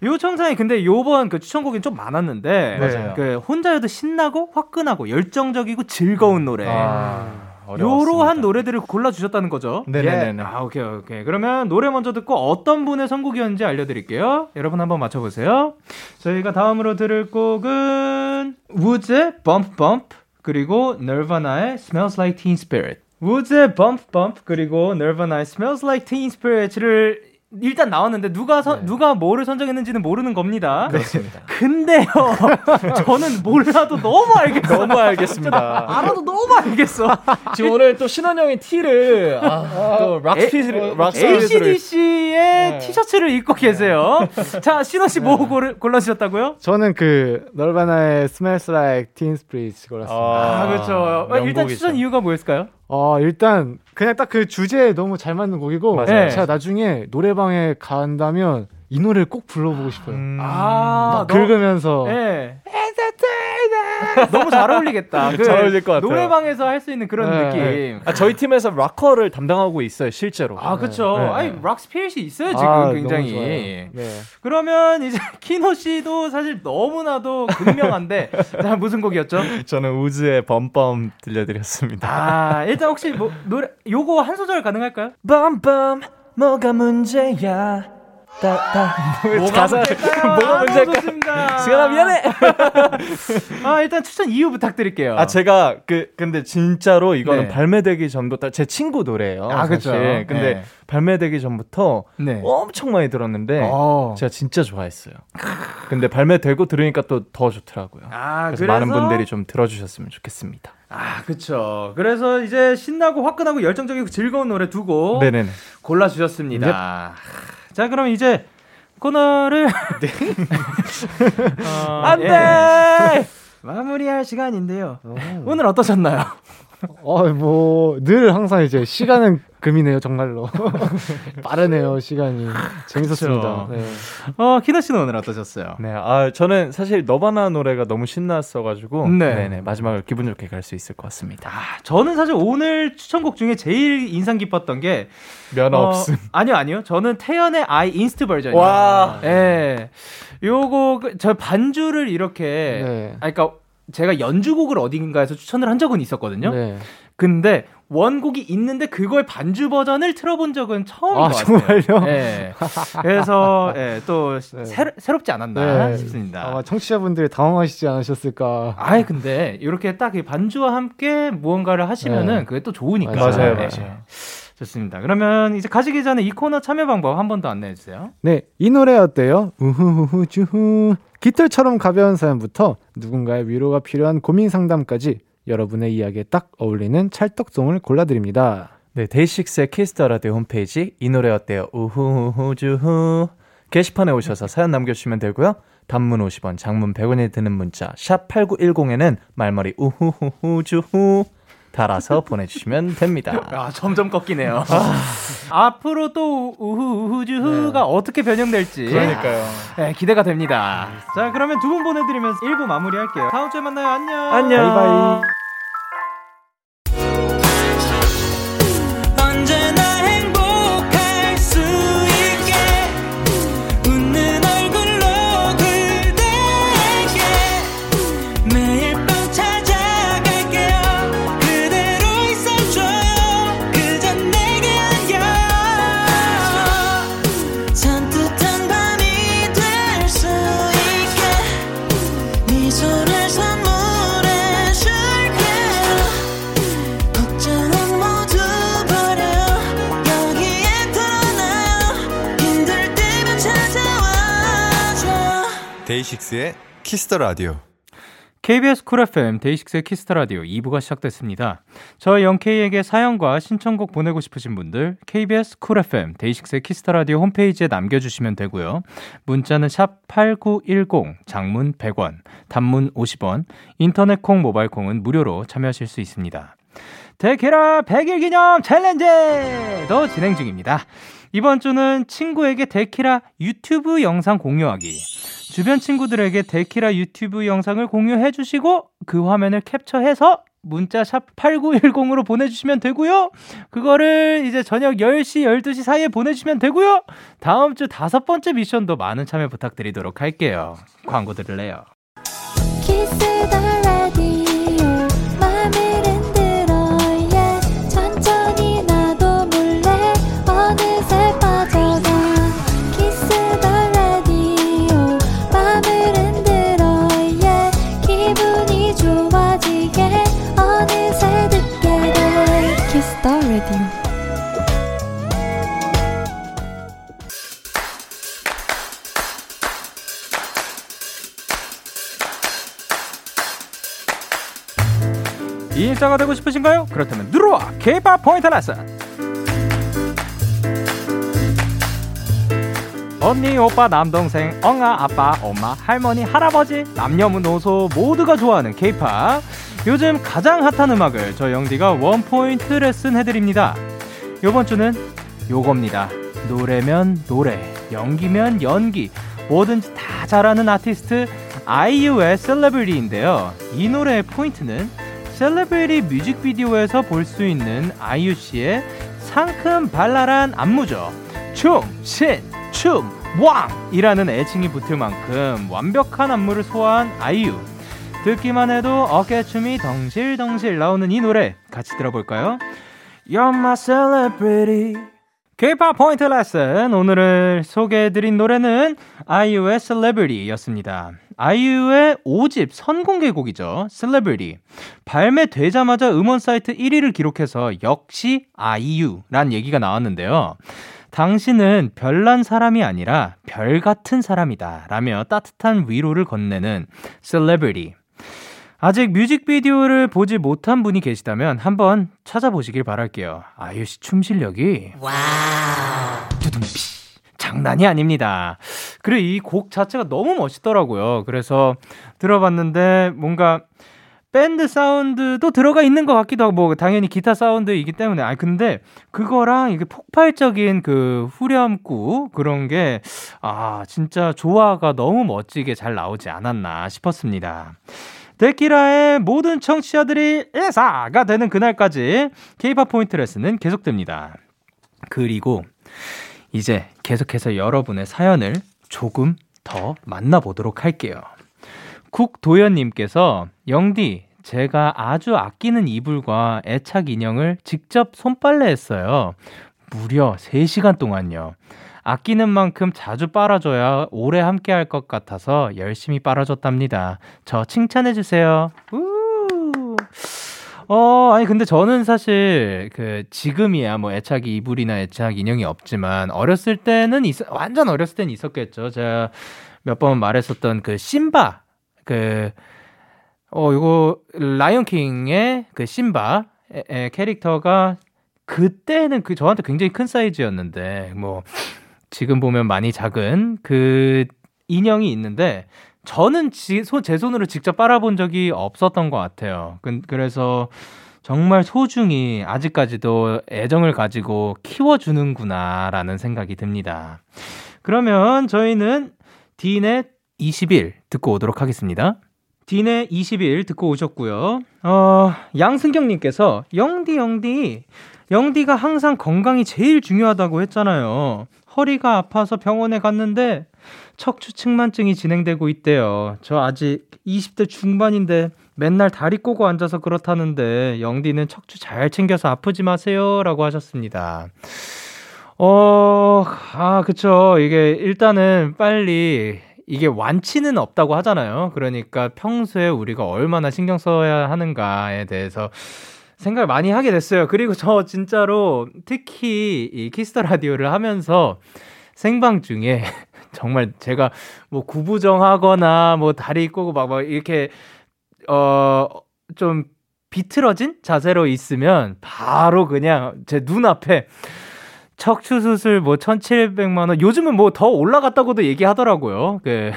요청사항이 근데 요번 그 추천곡이 좀 많았는데 맞아요. 그 혼자여도 신나고 화끈하고 열정적이고 즐거운 노래. 아. 어려웠습니다. 요러한 노래들을 골라주셨다는 거죠? 네네네. 예. 아, 오케이, 오케이. 그러면 노래 먼저 듣고 어떤 분의 선곡이었는지 알려드릴게요. 여러분 한번 맞춰보세요. 저희가 다음으로 들을 곡은 Woods의 Bump Bump 그리고 Nirvana의 Smells Like Teen Spirit. Woods의 Bump Bump 그리고 Nirvana의 Smells Like Teen Spirit를 일단 나왔는데 누가 선, 네. 누가 뭐를 선정했는지는 모르는 겁니다. 그렇습니다. 근데요, 저는 몰라도 너무 알겠어. 너무 알겠습니다. 알아도 너무 알겠어. 지금 오늘 또 신원형의 T를 아, 아, 또 락스피스를 에이씨디씨의 네. 티셔츠를 입고 계세요. 자, 신원씨 뭐 네. 골라주셨다고요? 저는 그 널바나의 Smells Like Teen Spirit 골랐습니다. 아, 아 그렇죠. 명곡이죠. 일단 추천 이유가 뭐였을까요? 어, 일단 그냥 딱 그 주제에 너무 잘 맞는 곡이고 맞아요. 제가 나중에 노래방에 간다면 이 노래를 꼭 불러보고 싶어요. 음. 아, 너, 긁으면서 네. 너무 잘 어울리겠다. 그 잘 어울릴 것 같아요. 노래방에서 할 수 있는 그런 네. 느낌. 아, 저희 팀에서 락커를 담당하고 있어요, 실제로. 아, 그렇죠. 네. 아니, 락스피릿이 있어요, 지금 아, 굉장히. 네. 그러면 이제 키노 씨도 사실 너무나도 극명한데 자, 무슨 곡이었죠? 저는 우즈의 범범 들려드렸습니다. 아, 일단 혹시 뭐, 노래 요거 한 소절 가능할까요? 범범 뭐가 문제야? 따따 가사 뭐가 문제일까? 승현아 미안해. 아, 일단 추천 이유 부탁드릴게요. 아, 제가 그 근데 진짜로 이거는 네. 발매되기 전부터 제 친구 노래예요. 아, 그렇죠. 근데 네. 발매되기 전부터 네. 엄청 많이 들었는데 오. 제가 진짜 좋아했어요. 근데 발매되고 들으니까 또 더 좋더라고요. 아, 그래서, 그래서 많은 분들이 좀 들어주셨으면 좋겠습니다. 아, 그렇죠. 그래서 이제 신나고 화끈하고 열정적이고 즐거운 노래 두 곡 골라주셨습니다. 넵. 자, 그럼 이제 코너를 네. 어, 안 돼! 예. 마무리할 시간인데요. 오. 오늘 어떠셨나요? 어, 뭐 늘 항상 이제 시간은 금이네요, 정말로. 빠르네요, 시간이. 재밌었습니다. 네. 어, 키노 씨는 오늘 어떠셨어요? 네, 아, 저는 사실 너바나 노래가 너무 신났어가지고 네, 네네, 마지막을 기분 좋게 갈 수 있을 것 같습니다. 아, 저는 사실 오늘 추천곡 중에 제일 인상 깊었던 게 면허 어, 없음. 아니요, 아니요. 저는 태연의 I 인스트 버전이에요. 와, 예, 요거 저 반주를 이렇게, 네. 아, 그러니까 제가 연주곡을 어딘가에서 추천을 한 적은 있었거든요. 네. 근데 원곡이 있는데 그거의 반주 버전을 틀어본 적은 처음인 아, 것 같아요. 정말요? 네. 그래서 네, 또 네. 새로, 새롭지 않았나 네. 싶습니다. 아마 청취자분들이 당황하시지 않으셨을까. 아이, 근데 이렇게 딱 반주와 함께 무언가를 하시면은 네. 그게 또 좋으니까. 맞아요, 맞아요. 네. 좋습니다. 그러면 이제 가시기 전에 이 코너 참여 방법 한 번 더 안내해 주세요. 네, 이 노래 어때요? 우후후후 주후. 깃털처럼 가벼운 사연부터 누군가의 위로가 필요한 고민 상담까지 여러분의 이야기에 딱 어울리는 찰떡송을 골라드립니다. 네, 데이식스의 Kiss the Radio 홈페이지 이 노래 어때요? 우후후주후 게시판에 오셔서 사연 남겨주시면 되고요. 단문 오십 원, 장문 백 원이 드는 문자 샵 팔구일공에는 말머리 우후후주후 달아서 보내주시면 됩니다. 아, 점점 꺾이네요. 아, 앞으로 또 우후우후주후가 네. 어떻게 변형될지 그러니까요. 네, 기대가 됩니다. 자, 그러면 두 분 보내드리면서 일 부 마무리할게요. 다음 주에 만나요. 안녕. 안녕. 바이바이. 데이식스의 키스 더 라디오. 케이비에스 쿨 에프엠 데이식스의 키스 더 라디오 이 부가 시작됐습니다. 저희 영케이에게 사연과 신청곡 보내고 싶으신 분들 케이비에스 쿨 에프엠 데이식스의 키스 더 라디오 홈페이지에 남겨주시면 되고요. 문자는 샵 팔구일공, 장문 백 원, 단문 오십 원, 인터넷 콩, 모바일 콩은 무료로 참여하실 수 있습니다. 데케라 백 일 기념 챌린지도 진행 중입니다. 이번 주는 친구에게 데키라 유튜브 영상 공유하기. 주변 친구들에게 데키라 유튜브 영상을 공유해 주시고 그 화면을 캡처해서 문자 샵 팔구일공으로 보내주시면 되고요. 그거를 이제 저녁 열 시, 열두 시 사이에 보내주시면 되고요. 다음 주 다섯 번째 미션도 많은 참여 부탁드리도록 할게요. 광고 들을래요. 인싸가 되고 싶으신가요? 그렇다면 들어와! K-팝 포인트 레슨! 언니, 오빠, 남동생, 엉아, 아빠, 엄마, 할머니, 할아버지, 남녀노소 모두가 좋아하는 K-팝. 요즘 가장 핫한 음악을 저 영디가 원포인트 레슨 해드립니다. 요번 주는 요겁니다. 노래면 노래, 연기면 연기, 뭐든지 다 잘하는 아티스트 아이유의 셀레브리티인데요. 이 노래의 포인트는 셀레브리티 뮤직비디오에서 볼 수 있는 아이유 씨의 상큼 발랄한 안무죠. 춤, 신, 춤, 왕! 이라는 애칭이 붙을 만큼 완벽한 안무를 소화한 아이유. 듣기만 해도 어깨춤이 덩실덩실 나오는 이 노래 같이 들어볼까요? You're my celebrity. K-팝 포인트 레슨, 오늘을 소개해드린 노래는 아이유의 Celebrity 였습니다. 아이유의 오 집 선공개곡이죠. Celebrity. 발매되자마자 음원 사이트 일 위를 기록해서 역시 아이유란 얘기가 나왔는데요. 당신은 별난 사람이 아니라 별 같은 사람이다 라며 따뜻한 위로를 건네는 Celebrity. 아직 뮤직비디오를 보지 못한 분이 계시다면 한번 찾아보시길 바랄게요. 아이유씨 춤 실력이 와우 장난이 아닙니다. 그리고 이 곡 자체가 너무 멋있더라고요. 그래서 들어봤는데 뭔가 밴드 사운드도 들어가 있는 것 같기도 하고, 뭐 당연히 기타 사운드이기 때문에, 아 근데 그거랑 이게 폭발적인 그 후렴구 그런 게 아 진짜 조화가 너무 멋지게 잘 나오지 않았나 싶었습니다. 데키라의 모든 청취자들이 예사가 되는 그날까지 K-팝 포인트 레슨은 계속됩니다. 그리고 이제 계속해서 여러분의 사연을 조금 더 만나보도록 할게요. 국도연님께서 영디, 제가 아주 아끼는 이불과 애착 인형을 직접 손빨래했어요. 무려 세 시간 동안요. 아끼는 만큼 자주 빨아줘야 오래 함께 할 것 같아서 열심히 빨아줬답니다. 저 칭찬해주세요. 우! 어, 아니, 근데 저는 사실, 그, 지금이야, 뭐, 애착 이불이나 애착 인형이 없지만, 어렸을 때는, 있, 완전 어렸을 때는 있었겠죠. 제가 몇 번 말했었던 그, 심바. 그, 어, 요거, 라이온킹의 그, 심바. 에, 에, 캐릭터가, 그때는 그 저한테 굉장히 큰 사이즈였는데 뭐 지금 보면 많이 작은 그 인형이 있는데 저는 지, 소, 제 손으로 직접 빨아본 적이 없었던 것 같아요. 그, 그래서 정말 소중히 아직까지도 애정을 가지고 키워주는구나라는 생각이 듭니다. 그러면 저희는 딘의 이십일 듣고 오도록 하겠습니다. 딘의 이십일 듣고 오셨고요. 어, 양승경님께서 영디 영디 영디가 항상 건강이 제일 중요하다고 했잖아요. 허리가 아파서 병원에 갔는데 척추측만증이 진행되고 있대요. 저 아직 이십 대 중반인데 맨날 다리 꼬고 앉아서 그렇다는데 영디는 척추 잘 챙겨서 아프지 마세요 라고 하셨습니다. 어, 아 그쵸. 이게 일단은 빨리 이게 완치는 없다고 하잖아요. 그러니까 평소에 우리가 얼마나 신경 써야 하는가에 대해서 생각을 많이 하게 됐어요. 그리고 저 진짜로 특히 이 키스 더 라디오를 하면서 생방 중에 정말 제가 뭐 구부정하거나 뭐 다리 꼬고 막, 막 이렇게 어 좀 비틀어진 자세로 있으면 바로 그냥 제 눈앞에 척추 수술 뭐 천칠백만 원, 요즘은 뭐 더 올라갔다고도 얘기하더라고요. 그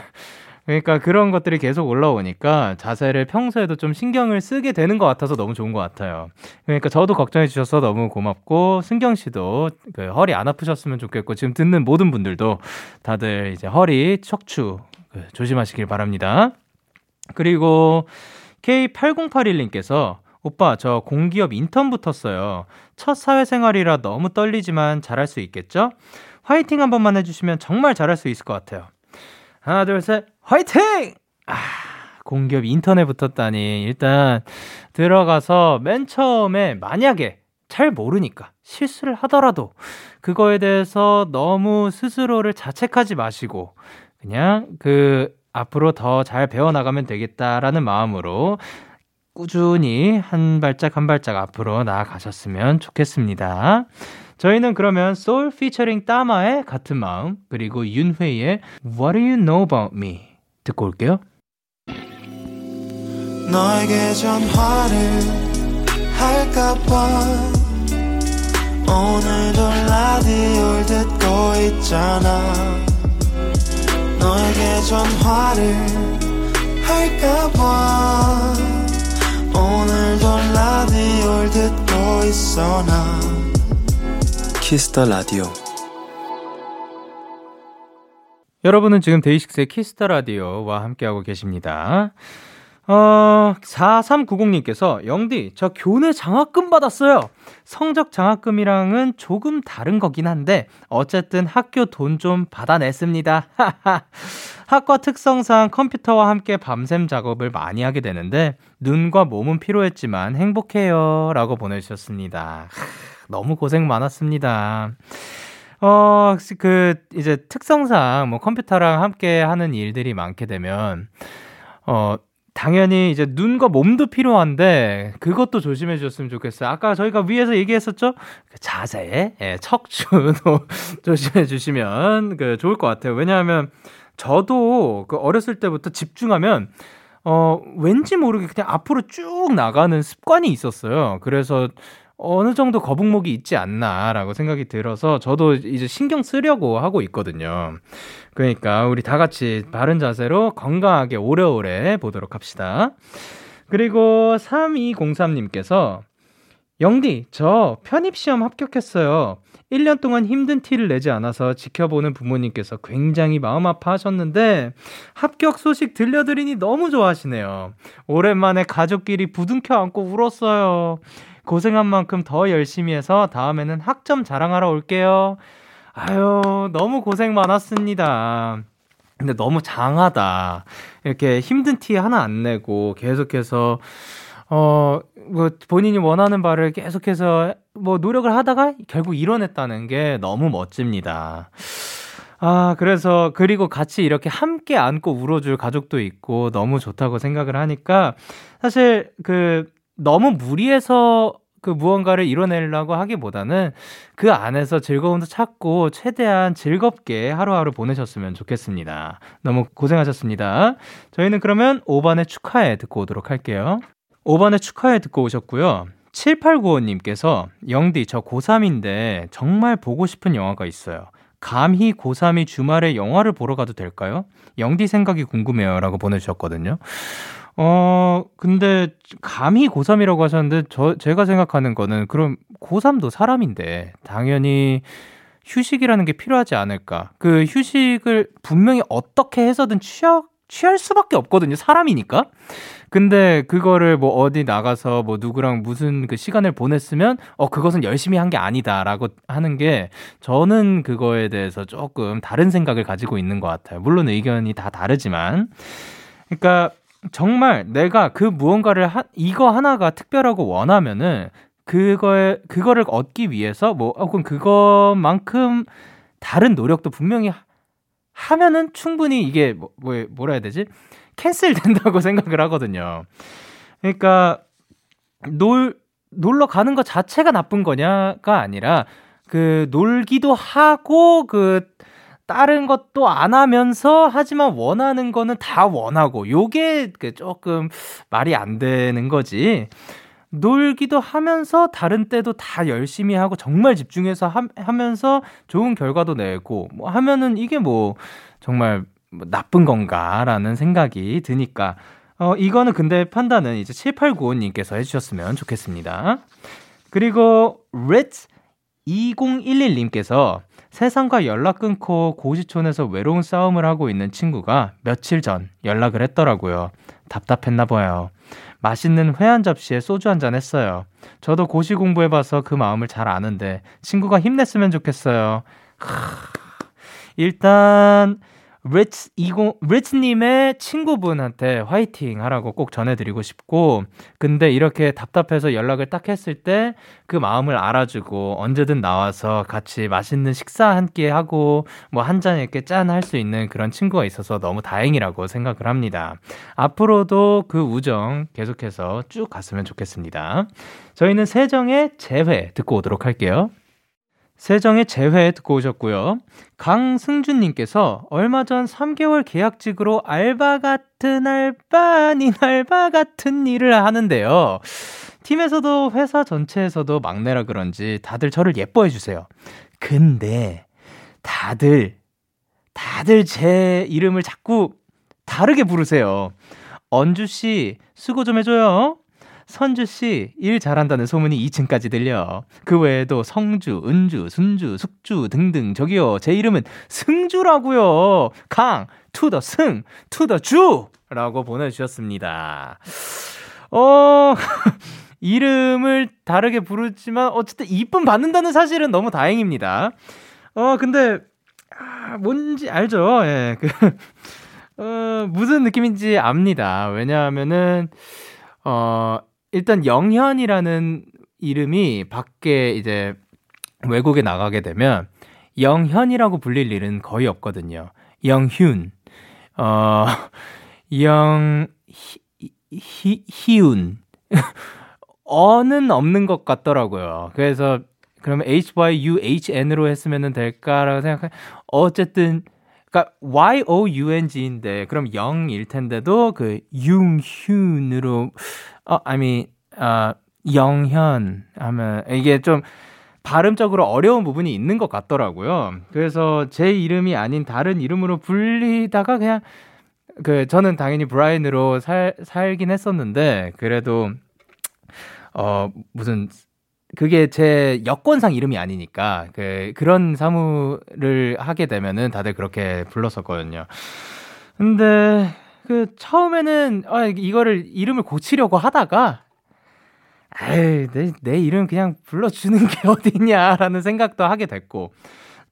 그러니까 그런 것들이 계속 올라오니까 자세를 평소에도 좀 신경을 쓰게 되는 것 같아서 너무 좋은 것 같아요. 그러니까 저도 걱정해 주셔서 너무 고맙고, 승경 씨도 그 허리 안 아프셨으면 좋겠고, 지금 듣는 모든 분들도 다들 이제 허리, 척추 조심하시길 바랍니다. 그리고 케이 팔공팔일 님께서 오빠, 저 공기업 인턴 붙었어요. 첫 사회생활이라 너무 떨리지만 잘할 수 있겠죠? 화이팅 한 번만 해주시면 정말 잘할 수 있을 것 같아요. 하나, 둘, 셋, 화이팅! 아, 공기업 인턴에 붙었다니. 일단 들어가서 맨 처음에 만약에 잘 모르니까 실수를 하더라도 그거에 대해서 너무 스스로를 자책하지 마시고 그냥 그 앞으로 더 잘 배워나가면 되겠다라는 마음으로 꾸준히 한 발짝 한 발짝 앞으로 나아가셨으면 좋겠습니다. 저희는 그러면 소울 피처링 따마의 같은 마음, 그리고 윤회의 What do you know about me 듣고 올게요. 너에게 전화를 할까봐 오늘도 라디오를 듣고 있잖아. 너에게 전화를 할까봐 오늘도 라디오를 듣고 있어 나 키스 더 라디오. 여러분은 지금 데이식스의 키스 더 라디오와 함께하고 계십니다. 어, 사삼구공님께서 영디 저 교내 장학금 받았어요. 성적 장학금이랑은 조금 다른 거긴 한데 어쨌든 학교 돈 좀 받아냈습니다. 학과 특성상 컴퓨터와 함께 밤샘 작업을 많이 하게 되는데 눈과 몸은 피로했지만 행복해요 라고 보내주셨습니다. 너무 고생 많았습니다. 어, 그 이제 특성상 뭐 컴퓨터랑 함께 하는 일들이 많게 되면 어 당연히 이제 눈과 몸도 필요한데 그것도 조심해 주셨으면 좋겠어요. 아까 저희가 위에서 얘기했었죠? 자세, 예, 척추도 조심해 주시면 그 좋을 것 같아요. 왜냐하면 저도 그 어렸을 때부터 집중하면 어 왠지 모르게 그냥 앞으로 쭉 나가는 습관이 있었어요. 그래서 어느 정도 거북목이 있지 않나라고 생각이 들어서 저도 이제 신경 쓰려고 하고 있거든요. 그러니까 우리 다 같이 바른 자세로 건강하게 오래오래 보도록 합시다. 그리고 삼이공삼님께서 영디, 저 편입시험 합격했어요. 일 년 동안 힘든 티를 내지 않아서 지켜보는 부모님께서 굉장히 마음 아파하셨는데 합격 소식 들려드리니 너무 좋아하시네요. 오랜만에 가족끼리 부둥켜 안고 울었어요. 고생한 만큼 더 열심히 해서 다음에는 학점 자랑하러 올게요. 아유, 너무 고생 많았습니다. 근데 너무 장하다. 이렇게 힘든 티 하나 안 내고 계속해서 어, 뭐 본인이 원하는 바를 계속해서 뭐 노력을 하다가 결국 이뤄냈다는 게 너무 멋집니다. 아, 그래서 그리고 같이 이렇게 함께 안고 울어줄 가족도 있고 너무 좋다고 생각을 하니까 사실 그 너무 무리해서 그 무언가를 이뤄내려고 하기보다는 그 안에서 즐거움도 찾고 최대한 즐겁게 하루하루 보내셨으면 좋겠습니다. 너무 고생하셨습니다. 저희는 그러면 오반의 축하해 듣고 오도록 할게요. 오반의 축하해 듣고 오셨고요. 칠팔구오님께서 영디 저 고삼인데 정말 보고 싶은 영화가 있어요. 감히 고삼이 주말에 영화를 보러 가도 될까요? 영디 생각이 궁금해요 라고 보내주셨거든요. 어, 근데, 감히 고삼이라고 하셨는데, 저, 제가 생각하는 거는, 그럼, 고삼도 사람인데, 당연히, 휴식이라는 게 필요하지 않을까. 그 휴식을 분명히 어떻게 해서든 취하, 취할 수밖에 없거든요. 사람이니까. 근데, 그거를 뭐, 어디 나가서, 뭐, 누구랑 무슨 그 시간을 보냈으면, 어, 그것은 열심히 한 게 아니다. 라고 하는 게, 저는 그거에 대해서 조금 다른 생각을 가지고 있는 것 같아요. 물론 의견이 다 다르지만. 그러니까, 정말 내가 그 무언가를 하, 이거 하나가 특별하고 원하면은 그거에 그거를 얻기 위해서 뭐 혹은 그것만큼 다른 노력도 분명히 하면은 충분히 이게 뭐, 뭐 뭐라 해야 되지? 캔슬 된다고 생각을 하거든요. 그러니까 놀 놀러 가는 것 자체가 나쁜 거냐가 아니라 그 놀기도 하고 그 다른 것도 안 하면서 하지만 원하는 거는 다 원하고 요게 조금 말이 안 되는 거지. 놀기도 하면서 다른 때도 다 열심히 하고 정말 집중해서 하, 하면서 좋은 결과도 내고 뭐 하면은 이게 뭐 정말 나쁜 건가라는 생각이 드니까 어, 이거는 근데 판단은 이제 칠팔구오님께서 해주셨으면 좋겠습니다. 그리고 레츠 이공일일님께서 세상과 연락 끊고 고시촌에서 외로운 싸움을 하고 있는 친구가 며칠 전 연락을 했더라고요. 답답했나 봐요. 맛있는 회 한 접시에 소주 한잔 했어요. 저도 고시 공부해봐서 그 마음을 잘 아는데 친구가 힘냈으면 좋겠어요. 하... 일단 리츠 이공 리츠님의 친구분한테 화이팅 하라고 꼭 전해드리고 싶고, 근데 이렇게 답답해서 연락을 딱 했을 때 그 마음을 알아주고 언제든 나와서 같이 맛있는 식사 한 끼 하고 뭐 한 잔 이렇게 짠 할 수 있는 그런 친구가 있어서 너무 다행이라고 생각을 합니다. 앞으로도 그 우정 계속해서 쭉 갔으면 좋겠습니다. 저희는 세정의 재회 듣고 오도록 할게요. 세정의 재회 듣고 오셨고요. 강승준님께서 얼마 전 삼 개월 계약직으로 알바 같은 알바, 닌 알바 같은 일을 하는데요. 팀에서도 회사 전체에서도 막내라 그런지 다들 저를 예뻐해 주세요. 근데 다들 다들 제 이름을 자꾸 다르게 부르세요. 언주씨 수고 좀 해줘요. 선주씨 일 잘한다는 소문이 이 층까지 들려. 그 외에도 성주, 은주, 순주, 숙주 등등. 저기요, 제 이름은 승주라고요. 강, 투더 승, 투더 주 라고 보내주셨습니다. 어... 이름을 다르게 부르지만 어쨌든 이쁨 받는다는 사실은 너무 다행입니다. 어 근데 아, 뭔지 알죠? 예, 그, 어, 무슨 느낌인지 압니다. 왜냐하면은 어 일단 영현이라는 이름이 밖에 이제 외국에 나가게 되면 영현이라고 불릴 일은 거의 없거든요. 영훈, 어, 영 히, 히, 히운. 어는 없는 것 같더라고요. 그래서 그러면 에이치 와이 유 에이치 엔으로 했으면 될까라고 생각해. 어쨌든 그러니까 와이 오 유 엔 지인데 그럼 영일 텐데도 그 융훈으로 어, I mean 어, 영현 하면 이게 좀 발음적으로 어려운 부분이 있는 것 같더라고요. 그래서 제 이름이 아닌 다른 이름으로 불리다가 그냥 그 저는 당연히 브라인으로 살, 살긴 했었는데 그래도 어, 무슨, 그게 제 여권상 이름이 아니니까, 그, 그런 사무를 하게 되면은 다들 그렇게 불렀었거든요. 근데, 그, 처음에는, 아, 이거를, 이름을 고치려고 하다가, 에이, 내, 내 이름 그냥 불러주는 게 어딨냐라는 생각도 하게 됐고,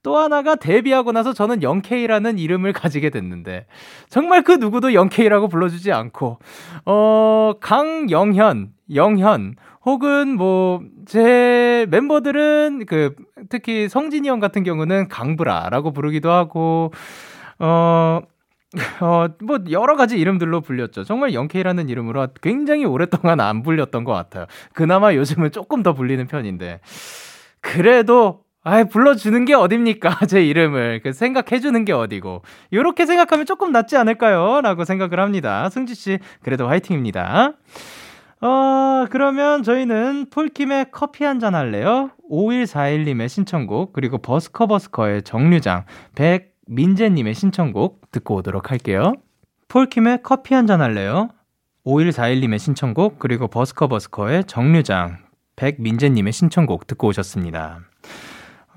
또 하나가 데뷔하고 나서 저는 영케이라는 이름을 가지게 됐는데 정말 그 누구도 영케이라고 불러주지 않고 어 강영현, 영현 혹은 뭐 제 멤버들은 그 특히 성진이 형 같은 경우는 강브라라고 부르기도 하고 어 어, 뭐 여러 가지 이름들로 불렸죠. 정말 영케이라는 이름으로 굉장히 오랫동안 안 불렸던 것 같아요. 그나마 요즘은 조금 더 불리는 편인데 그래도 아이, 불러주는 게 어딥니까? 제 이름을. 그 생각해주는 게 어디고. 요렇게 생각하면 조금 낫지 않을까요? 라고 생각을 합니다. 승지씨, 그래도 화이팅입니다. 어, 그러면 저희는 폴킴의 커피 한잔 할래요? 오일사일님의 신청곡, 그리고 버스커버스커의 정류장, 백민재님의 신청곡 듣고 오도록 할게요. 폴킴의 커피 한잔 할래요? 오일사일님의 신청곡, 그리고 버스커버스커의 정류장, 백민재님의 신청곡 듣고 오셨습니다.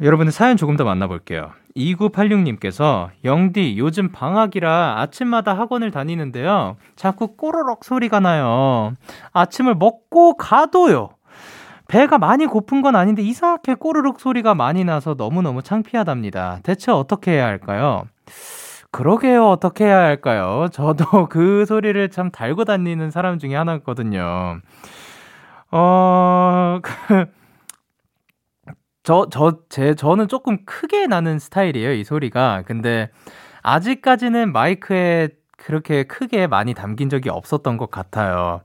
여러분의 사연 조금 더 만나볼게요. 이구팔육님께서 영디 요즘 방학이라 아침마다 학원을 다니는데요. 자꾸 꼬르륵 소리가 나요. 아침을 먹고 가도요. 배가 많이 고픈 건 아닌데 이상하게 꼬르륵 소리가 많이 나서 너무너무 창피하답니다. 대체 어떻게 해야 할까요? 그러게요. 어떻게 해야 할까요? 저도 그 소리를 참 달고 다니는 사람 중에 하나거든요. 어... 저, 저, 제, 저는 조금 크게 나는 스타일이에요, 이 소리가. 근데 아직까지는 마이크에 그렇게 크게 많이 담긴 적이 없었던 것 같아요.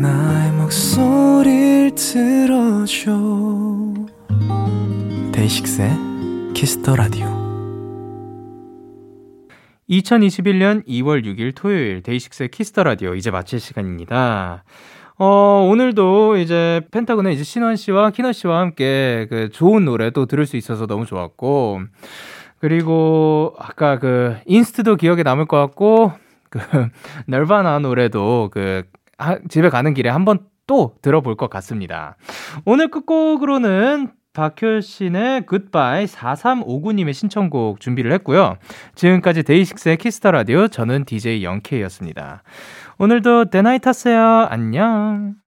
나의 목소리를 들어줘. 데이식스의 Kiss the Radio. 이천이십일년 이월 육일 토요일 데이식스의 키스 더 라디오 이제 마칠 시간입니다. 어, 오늘도 이제 펜타곤의 이제 신원 씨와 키너 씨와 함께 그 좋은 노래 또 들을 수 있어서 너무 좋았고, 그리고 아까 그 인스트도 기억에 남을 것 같고, 그 널바나 노래도 그 하, 집에 가는 길에 한번 또 들어볼 것 같습니다. 오늘 끝곡으로는 박효신의 굿바이 사삼오구님의 신청곡 준비를 했고요. 지금까지 데이식스의 키스타라디오, 저는 디제이 영케이였습니다. 오늘도 대나이 타세요. 안녕.